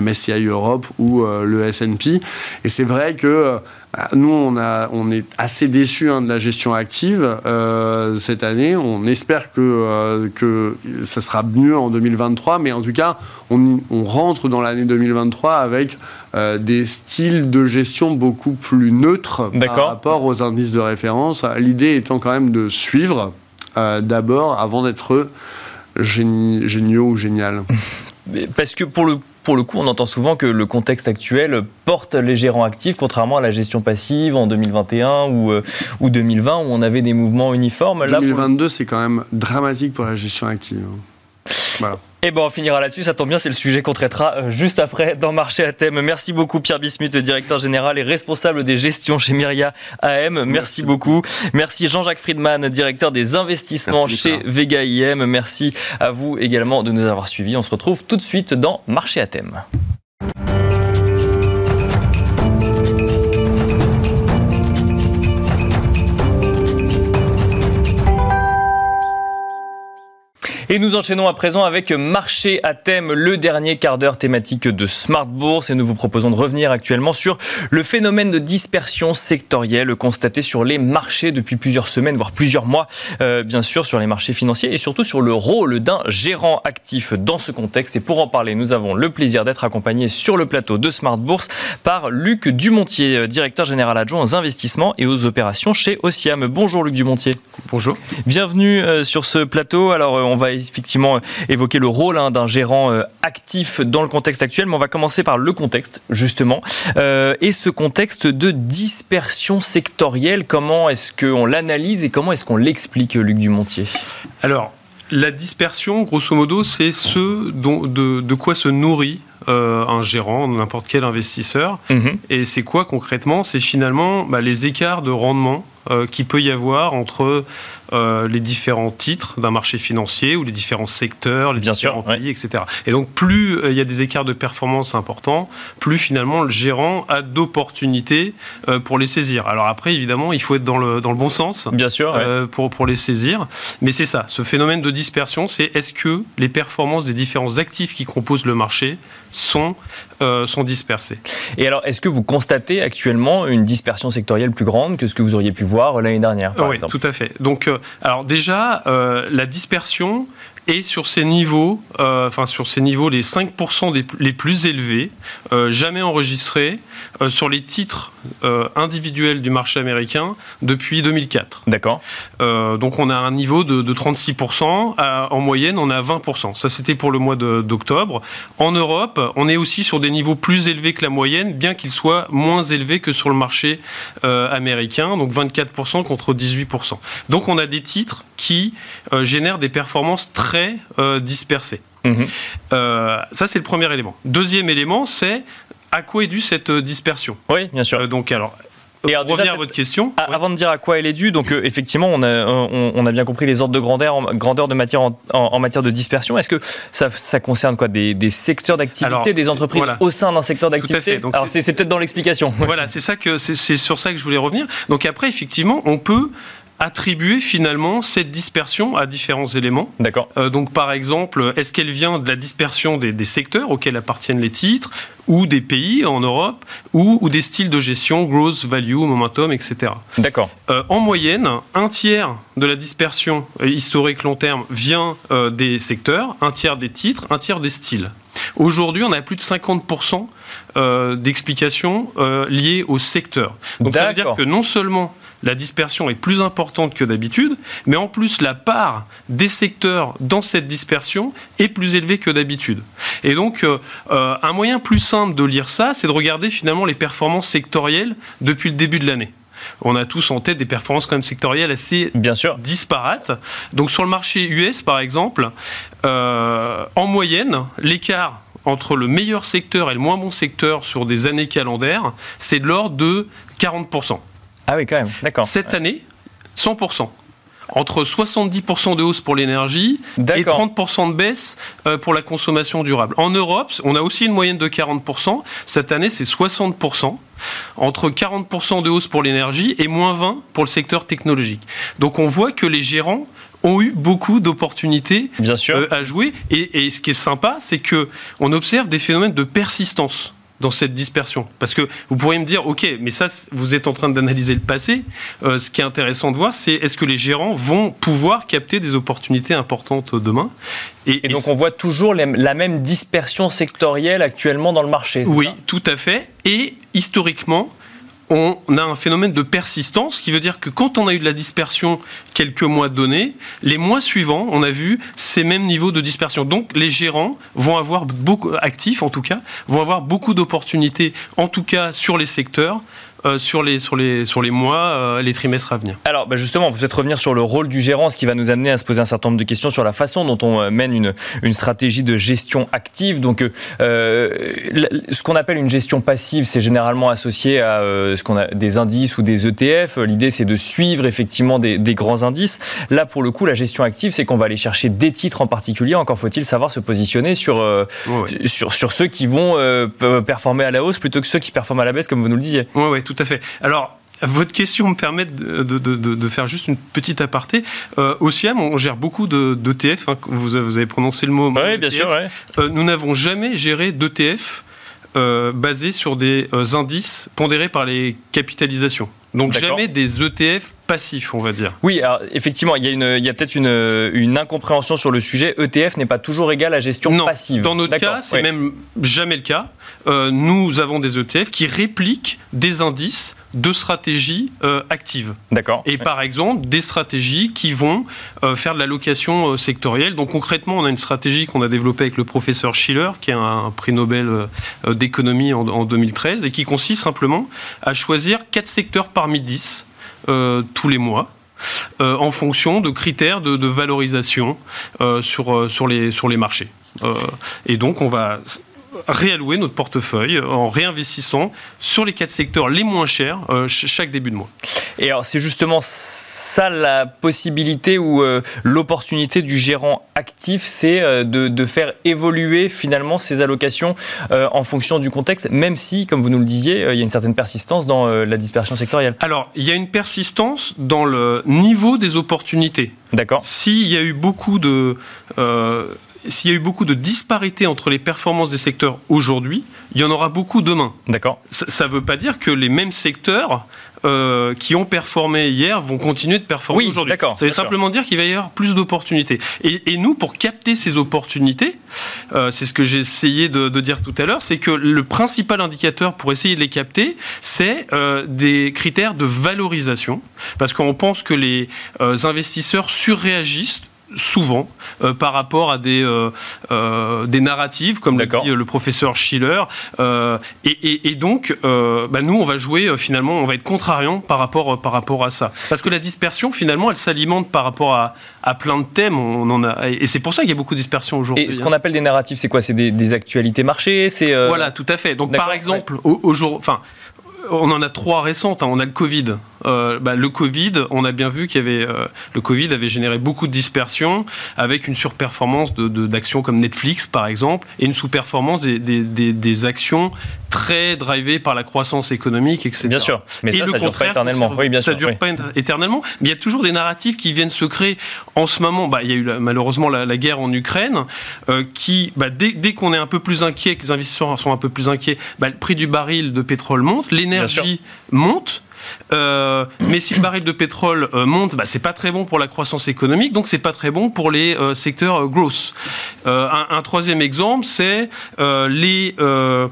MSCI Europe ou le S&P. Et c'est vrai que Nous, on est assez déçus de la gestion active cette année. On espère que ça sera mieux en 2023. Mais en tout cas, on rentre dans l'année 2023 avec des styles de gestion beaucoup plus neutres par rapport aux indices de référence. L'idée étant quand même de suivre d'abord avant d'être géniaux ou génial. Parce que pour le coup, on entend souvent que le contexte actuel porte les gérants actifs, contrairement à la gestion passive en 2021 ou 2020, où on avait des mouvements uniformes. 2022, c'est quand même dramatique pour la gestion active. Voilà. Et bien, on finira là-dessus. Ça tombe bien, c'est le sujet qu'on traitera juste après dans Marché à thème. Merci beaucoup, Pierre Bismuth, directeur général et responsable des gestions chez Myria AM. Merci beaucoup. Merci, Jean-Jacques Friedman, directeur des investissements chez Vega IM. Merci à vous également de nous avoir suivis. On se retrouve tout de suite dans Marché à thème. Et nous enchaînons à présent avec Marché à thème, le dernier quart d'heure thématique de Smart Bourse. Et nous vous proposons de revenir actuellement sur le phénomène de dispersion sectorielle constaté sur les marchés depuis plusieurs semaines, voire plusieurs mois, bien sûr, sur les marchés financiers et surtout sur le rôle d'un gérant actif dans ce contexte. Et pour en parler, nous avons le plaisir d'être accompagnés sur le plateau de Smart Bourse par Luc Dumontier, directeur général adjoint aux investissements et aux opérations chez Ossiam. Bonjour Luc Dumontier. Bonjour. Bienvenue sur ce plateau. Alors, on va effectivement évoquer le rôle d'un gérant actif dans le contexte actuel, mais on va commencer par le contexte justement et ce contexte de dispersion sectorielle. Comment est-ce qu'on l'analyse et comment est-ce qu'on l'explique, Luc Dumontier? Alors, la dispersion, grosso modo, c'est ce de quoi se nourrit un gérant, n'importe quel investisseur. Et c'est quoi concrètement? C'est finalement les écarts de rendement qu'il peut y avoir entre les différents titres d'un marché financier ou les différents secteurs, les différents pays, etc. Et donc, plus il y a des écarts de performance importants, plus finalement le gérant a d'opportunités pour les saisir. Alors après, évidemment, il faut être dans le bon sens pour les saisir. Mais c'est ça, ce phénomène de dispersion, c'est est-ce que les performances des différents actifs qui composent le marché sont dispersées. Et alors, est-ce que vous constatez actuellement une dispersion sectorielle plus grande que ce que vous auriez pu voir l'année dernière, par exemple? Oui, tout à fait. Donc, alors déjà, la dispersion est sur ces niveaux, les 5% les plus élevés, jamais enregistrés, sur les titres individuels du marché américain depuis 2004. D'accord. Donc on a un niveau de 36%, en moyenne on a 20%. Ça c'était pour le mois d'octobre. En Europe, on est aussi sur des niveaux plus élevés que la moyenne, bien qu'ils soient moins élevés que sur le marché américain, donc 24% contre 18%. Donc on a des titres qui génèrent des performances très dispersées. Ça c'est le premier élément. Deuxième élément, c'est à quoi est due cette dispersion? Oui, bien sûr. Donc, alors, pour revenir à votre question... Avant de dire à quoi elle est due, donc effectivement, on a bien compris les ordres de grandeur de matière en matière de dispersion. Est-ce que ça concerne quoi? Des secteurs d'activité, des entreprises au sein d'un secteur d'activité? Tout à fait. Donc, alors, c'est peut-être dans l'explication. Voilà, c'est sur ça que je voulais revenir. Donc après, effectivement, on peut attribuer finalement cette dispersion à différents éléments. D'accord. Donc par exemple, est-ce qu'elle vient de la dispersion des secteurs auxquels appartiennent les titres, ou des pays en Europe, ou des styles de gestion, growth, value, momentum, etc. D'accord. En moyenne, un tiers de la dispersion historique long terme vient des secteurs, un tiers des titres, un tiers des styles. Aujourd'hui, on a plus de 50% d'explications liées au secteur. Donc ça veut dire que non seulement la dispersion est plus importante que d'habitude, mais en plus la part des secteurs dans cette dispersion est plus élevée que d'habitude. Et donc un moyen plus simple de lire ça, c'est de regarder finalement les performances sectorielles depuis le début de l'année. On a tous en tête des performances quand même sectorielles assez disparates. Donc sur le marché US par exemple, en moyenne, l'écart entre le meilleur secteur et le moins bon secteur sur des années calendaires, c'est de l'ordre de 40%. Ah oui, quand même. D'accord. Cette année, 100%. Entre 70% de hausse pour l'énergie et 30% de baisse pour la consommation durable. En Europe, on a aussi une moyenne de 40%. Cette année, c'est 60%. Entre 40% de hausse pour l'énergie et moins 20% pour le secteur technologique. Donc on voit que les gérants ont eu beaucoup d'opportunités à jouer. Et ce qui est sympa, c'est qu'on observe des phénomènes de persistance. dans cette dispersion. Parce que vous pourriez me dire, ok, mais ça, vous êtes en train d'analyser le passé. Ce qui est intéressant de voir, c'est est-ce que les gérants vont pouvoir capter des opportunités importantes demain. Et donc on voit toujours la même dispersion sectorielle actuellement dans le marché. Oui, tout à fait. Et historiquement, on a un phénomène de persistance qui veut dire que quand on a eu de la dispersion quelques mois donnés, les mois suivants, on a vu ces mêmes niveaux de dispersion. Donc les gérants vont avoir beaucoup, actifs en tout cas, vont avoir beaucoup d'opportunités, en tout cas sur les secteurs, sur les mois, les trimestres à venir. Alors justement, on peut peut-être revenir sur le rôle du gérant, ce qui va nous amener à se poser un certain nombre de questions sur la façon dont on mène une stratégie de gestion active. Donc ce qu'on appelle une gestion passive, c'est généralement associé à des indices ou des ETF. L'idée, c'est de suivre effectivement des grands indices. Là, pour le coup, la gestion active, c'est qu'on va aller chercher des titres en particulier. Encore faut-il savoir se positionner sur ceux qui vont performer à la hausse plutôt que ceux qui performent à la baisse, comme vous nous le disiez. Oui, oui. Tout à fait. Alors, votre question me permet de faire juste une petite aparté. Ossiam, on gère beaucoup d'ETF. Hein, vous avez prononcé le mot. Oui, bien sûr. Ouais. Nous n'avons jamais géré d'ETF basé sur des indices pondérés par les capitalisations. Donc jamais des ETF passifs, on va dire. Oui, alors effectivement, il y a peut-être une incompréhension sur le sujet. ETF n'est pas toujours égal à gestion passive. Dans notre cas, c'est même jamais le cas. Nous avons des ETF qui répliquent des indices de stratégies actives. D'accord. Et par exemple, des stratégies qui vont faire de la location sectorielle. Donc concrètement, on a une stratégie qu'on a développée avec le professeur Shiller, qui est un prix Nobel d'économie en 2013, et qui consiste simplement à choisir 4 secteurs parmi 10 tous les mois. En fonction de critères de valorisation sur les marchés. Et donc on va réallouer notre portefeuille en réinvestissant sur les 4 secteurs les moins chers chaque début de mois. Et alors c'est justement ça la possibilité ou l'opportunité du gérant actif, c'est de faire évoluer finalement ses allocations en fonction du contexte, même si, comme vous nous le disiez, il y a une certaine persistance dans la dispersion sectorielle. Alors, il y a une persistance dans le niveau des opportunités. D'accord. S'il y a eu beaucoup de disparités entre les performances des secteurs aujourd'hui, il y en aura beaucoup demain. D'accord. Ça ne veut pas dire que les mêmes secteurs qui ont performé hier vont continuer de performer aujourd'hui. Ça veut simplement dire qu'il va y avoir plus d'opportunités. Et nous, pour capter ces opportunités, c'est ce que j'ai essayé de dire tout à l'heure, c'est que le principal indicateur pour essayer de les capter, c'est des critères de valorisation. Parce qu'on pense que les investisseurs surréagissent souvent par rapport à des narratives, comme l'a dit le professeur Shiller. Et donc, nous, on va jouer, finalement, on va être contrariant par rapport à ça. Parce que la dispersion, finalement, elle s'alimente par rapport à plein de thèmes. Et c'est pour ça qu'il y a beaucoup de dispersion aujourd'hui. Et ce qu'on appelle des narratives, c'est quoi? C'est des actualités marché? Voilà, tout à fait. Donc, par exemple, on en a 3 récentes. On a le Covid. Le Covid, on a bien vu qu'il y avait le Covid avait généré beaucoup de dispersion avec une surperformance d'actions comme Netflix par exemple et une sous-performance des actions très drivées par la croissance économique, etc. Bien sûr, mais ça ne dure pas éternellement. Ça ne dure pas éternellement, mais il y a toujours des narratifs qui viennent se créer. En ce moment, il y a eu malheureusement la guerre en Ukraine dès qu'on est un peu plus inquiet, que les investisseurs sont un peu plus inquiets, le prix du baril de pétrole monte, l'énergie monte. Mais si le baril de pétrole monte, c'est pas très bon pour la croissance économique, donc c'est pas très bon pour les secteurs growth. Un troisième exemple, c'est dès qu'il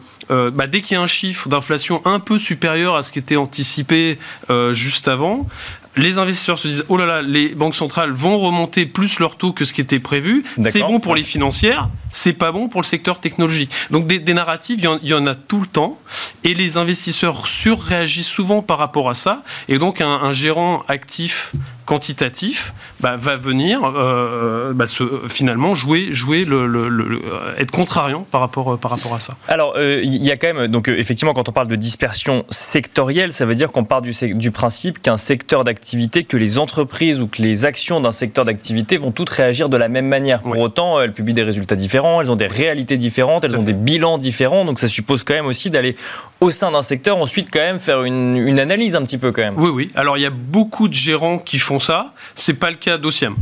y a un chiffre d'inflation un peu supérieur à ce qui était anticipé juste avant, les investisseurs se disent « Oh là là, les banques centrales vont remonter plus leur taux que ce qui était prévu. C'est bon pour les financières, c'est pas bon pour le secteur technologie. » Donc des narratifs, il y en a tout le temps. Et les investisseurs surréagissent souvent par rapport à ça. Et donc un gérant actif quantitatif va venir finalement jouer être contrariant par rapport à ça. Alors il y a quand même, donc effectivement, quand on parle de dispersion sectorielle, ça veut dire qu'on part du principe qu'un secteur d'activité, que les entreprises ou que les actions d'un secteur d'activité vont toutes réagir de la même manière. Pour autant, elles publient des résultats différents, elles ont des réalités différentes, elles ont des bilans différents, donc ça suppose quand même aussi d'aller au sein d'un secteur, ensuite quand même faire une analyse un petit peu quand même. Oui, alors il y a beaucoup de gérants qui font ça, c'est pas le cas d'Ossiam.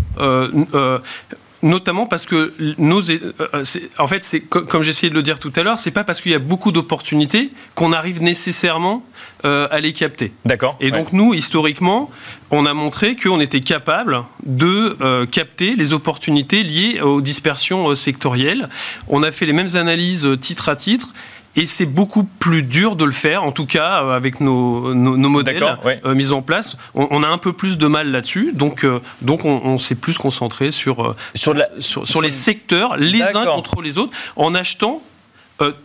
notamment parce que en fait, c'est comme j'essayais de le dire tout à l'heure, c'est pas parce qu'il y a beaucoup d'opportunités qu'on arrive nécessairement à les capter. D'accord. Et donc nous, historiquement, on a montré qu'on était capable de capter les opportunités liées aux dispersions sectorielles. On a fait les mêmes analyses titre à titre. Et c'est beaucoup plus dur de le faire, en tout cas avec nos modèles mis en place. On a un peu plus de mal là-dessus, donc on s'est plus concentré sur les secteurs, les uns contre les autres, en achetant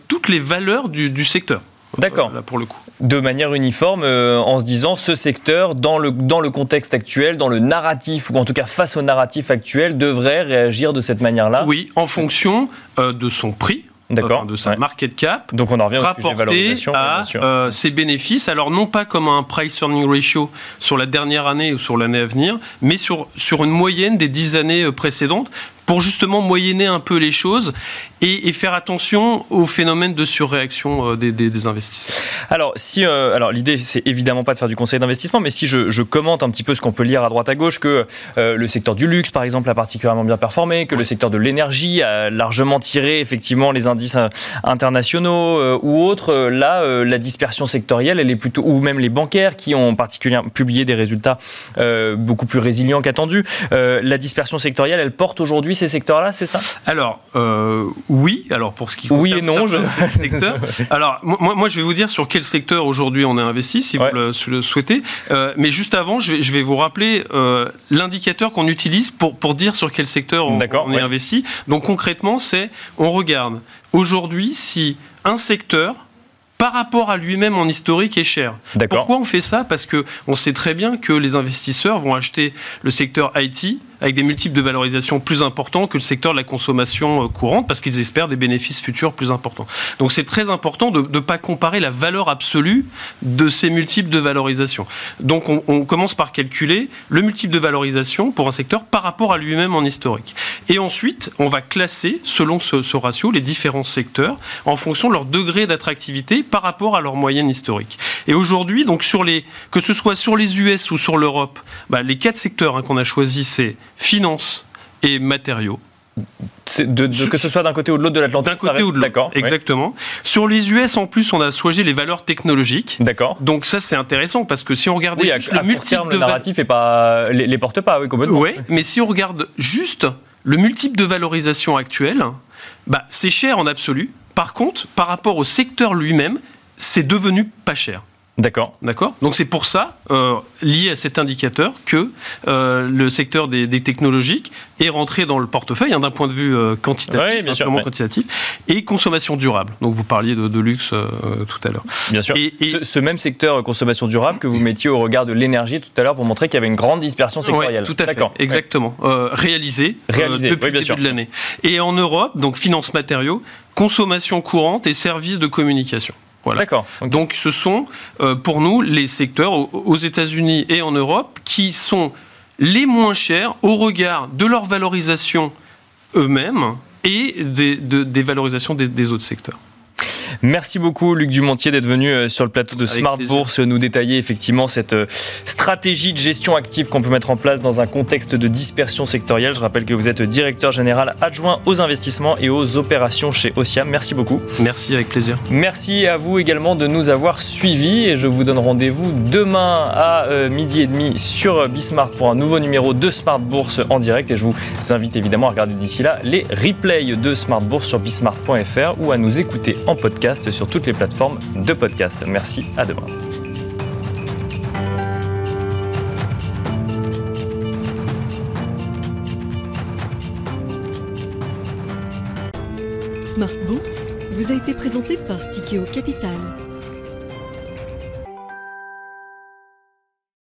toutes les valeurs du secteur. D'accord. Là, pour le coup. De manière uniforme, en se disant, ce secteur, dans le contexte actuel, dans le narratif, ou en tout cas face au narratif actuel, devrait réagir de cette manière-là. Oui, en fonction de son prix. D'accord. De sa market cap. Donc on en revient au sujet de valorisation, à ses bénéfices. Alors non pas comme un price earning ratio sur la dernière année ou sur l'année à venir, mais sur une moyenne des 10 années précédentes, pour justement moyenner un peu les choses et faire attention au phénomène de surréaction des investisseurs. Alors, alors l'idée, c'est évidemment pas de faire du conseil d'investissement, mais si je commente un petit peu ce qu'on peut lire à droite à gauche, que le secteur du luxe, par exemple, a particulièrement bien performé, que le secteur de l'énergie a largement tiré, effectivement, les indices internationaux ou autres, là, la dispersion sectorielle, elle est plutôt, ou même les bancaires qui ont particulièrement publié des résultats beaucoup plus résilients qu'attendus, la dispersion sectorielle, elle porte aujourd'hui ces secteurs-là, c'est ça ? Alors, oui, alors pour ce qui concerne ces secteurs. Alors, moi, je vais vous dire sur quel secteur aujourd'hui on a investi, si vous le souhaitez. Mais juste avant, je vais vous rappeler l'indicateur qu'on utilise pour dire sur quel secteur on est investi. Donc, concrètement, on regarde aujourd'hui si un secteur, par rapport à lui-même en historique, est cher. D'accord. Pourquoi on fait ça ? Parce qu'on sait très bien que les investisseurs vont acheter le secteur IT avec des multiples de valorisation plus importants que le secteur de la consommation courante, parce qu'ils espèrent des bénéfices futurs plus importants. Donc c'est très important de ne pas comparer la valeur absolue de ces multiples de valorisation. Donc on commence par calculer le multiple de valorisation pour un secteur par rapport à lui-même en historique. Et ensuite, on va classer, selon ce ratio, les différents secteurs en fonction de leur degré d'attractivité par rapport à leur moyenne historique. Et aujourd'hui, donc que ce soit sur les US ou sur l'Europe, les 4 secteurs qu'on a choisis, c'est finance et matériaux. Que ce soit d'un côté ou de l'autre de l'Atlantique. D'un côté ou de l'autre, d'accord, exactement. Oui. Sur les US, en plus, on a choisi les valeurs technologiques. D'accord. Donc ça, c'est intéressant parce que si on regardait juste le multiple terme, de le narratif ne les porte pas, complètement. Oui, mais si on regarde juste le multiple de valorisation actuel, c'est cher en absolu. Par contre, par rapport au secteur lui-même, c'est devenu pas cher. D'accord. Donc c'est pour ça, lié à cet indicateur, que le secteur des technologiques est rentré dans le portefeuille d'un point de vue quantitatif, quantitatif, et consommation durable. Donc vous parliez de luxe tout à l'heure. Bien sûr. Et ce même secteur consommation durable que vous mettiez au regard de l'énergie tout à l'heure pour montrer qu'il y avait une grande dispersion sectorielle. Oui, tout à fait. Exactement. Réalisé depuis le début de l'année. Et en Europe, donc finance matériaux, consommation courante et services de communication. Voilà. D'accord. Okay. Donc ce sont pour nous les secteurs aux États-Unis et en Europe qui sont les moins chers au regard de leur valorisation eux-mêmes et des valorisations des autres secteurs. Merci beaucoup Luc Dumontier d'être venu sur le plateau de Smart Bourse nous détailler effectivement cette stratégie de gestion active qu'on peut mettre en place dans un contexte de dispersion sectorielle. Je rappelle que vous êtes directeur général adjoint aux investissements et aux opérations chez Ossiam. Merci beaucoup. Merci, avec plaisir. Merci à vous également de nous avoir suivis et je vous donne rendez-vous demain à 12h30 sur B Smart pour un nouveau numéro de Smart Bourse en direct et je vous invite évidemment à regarder d'ici là les replays de Smart Bourse sur bismart.fr ou à nous écouter en podcast sur toutes les plateformes de podcast. Merci, à demain. Smart Bourse vous a été présenté par Tikehau Capital.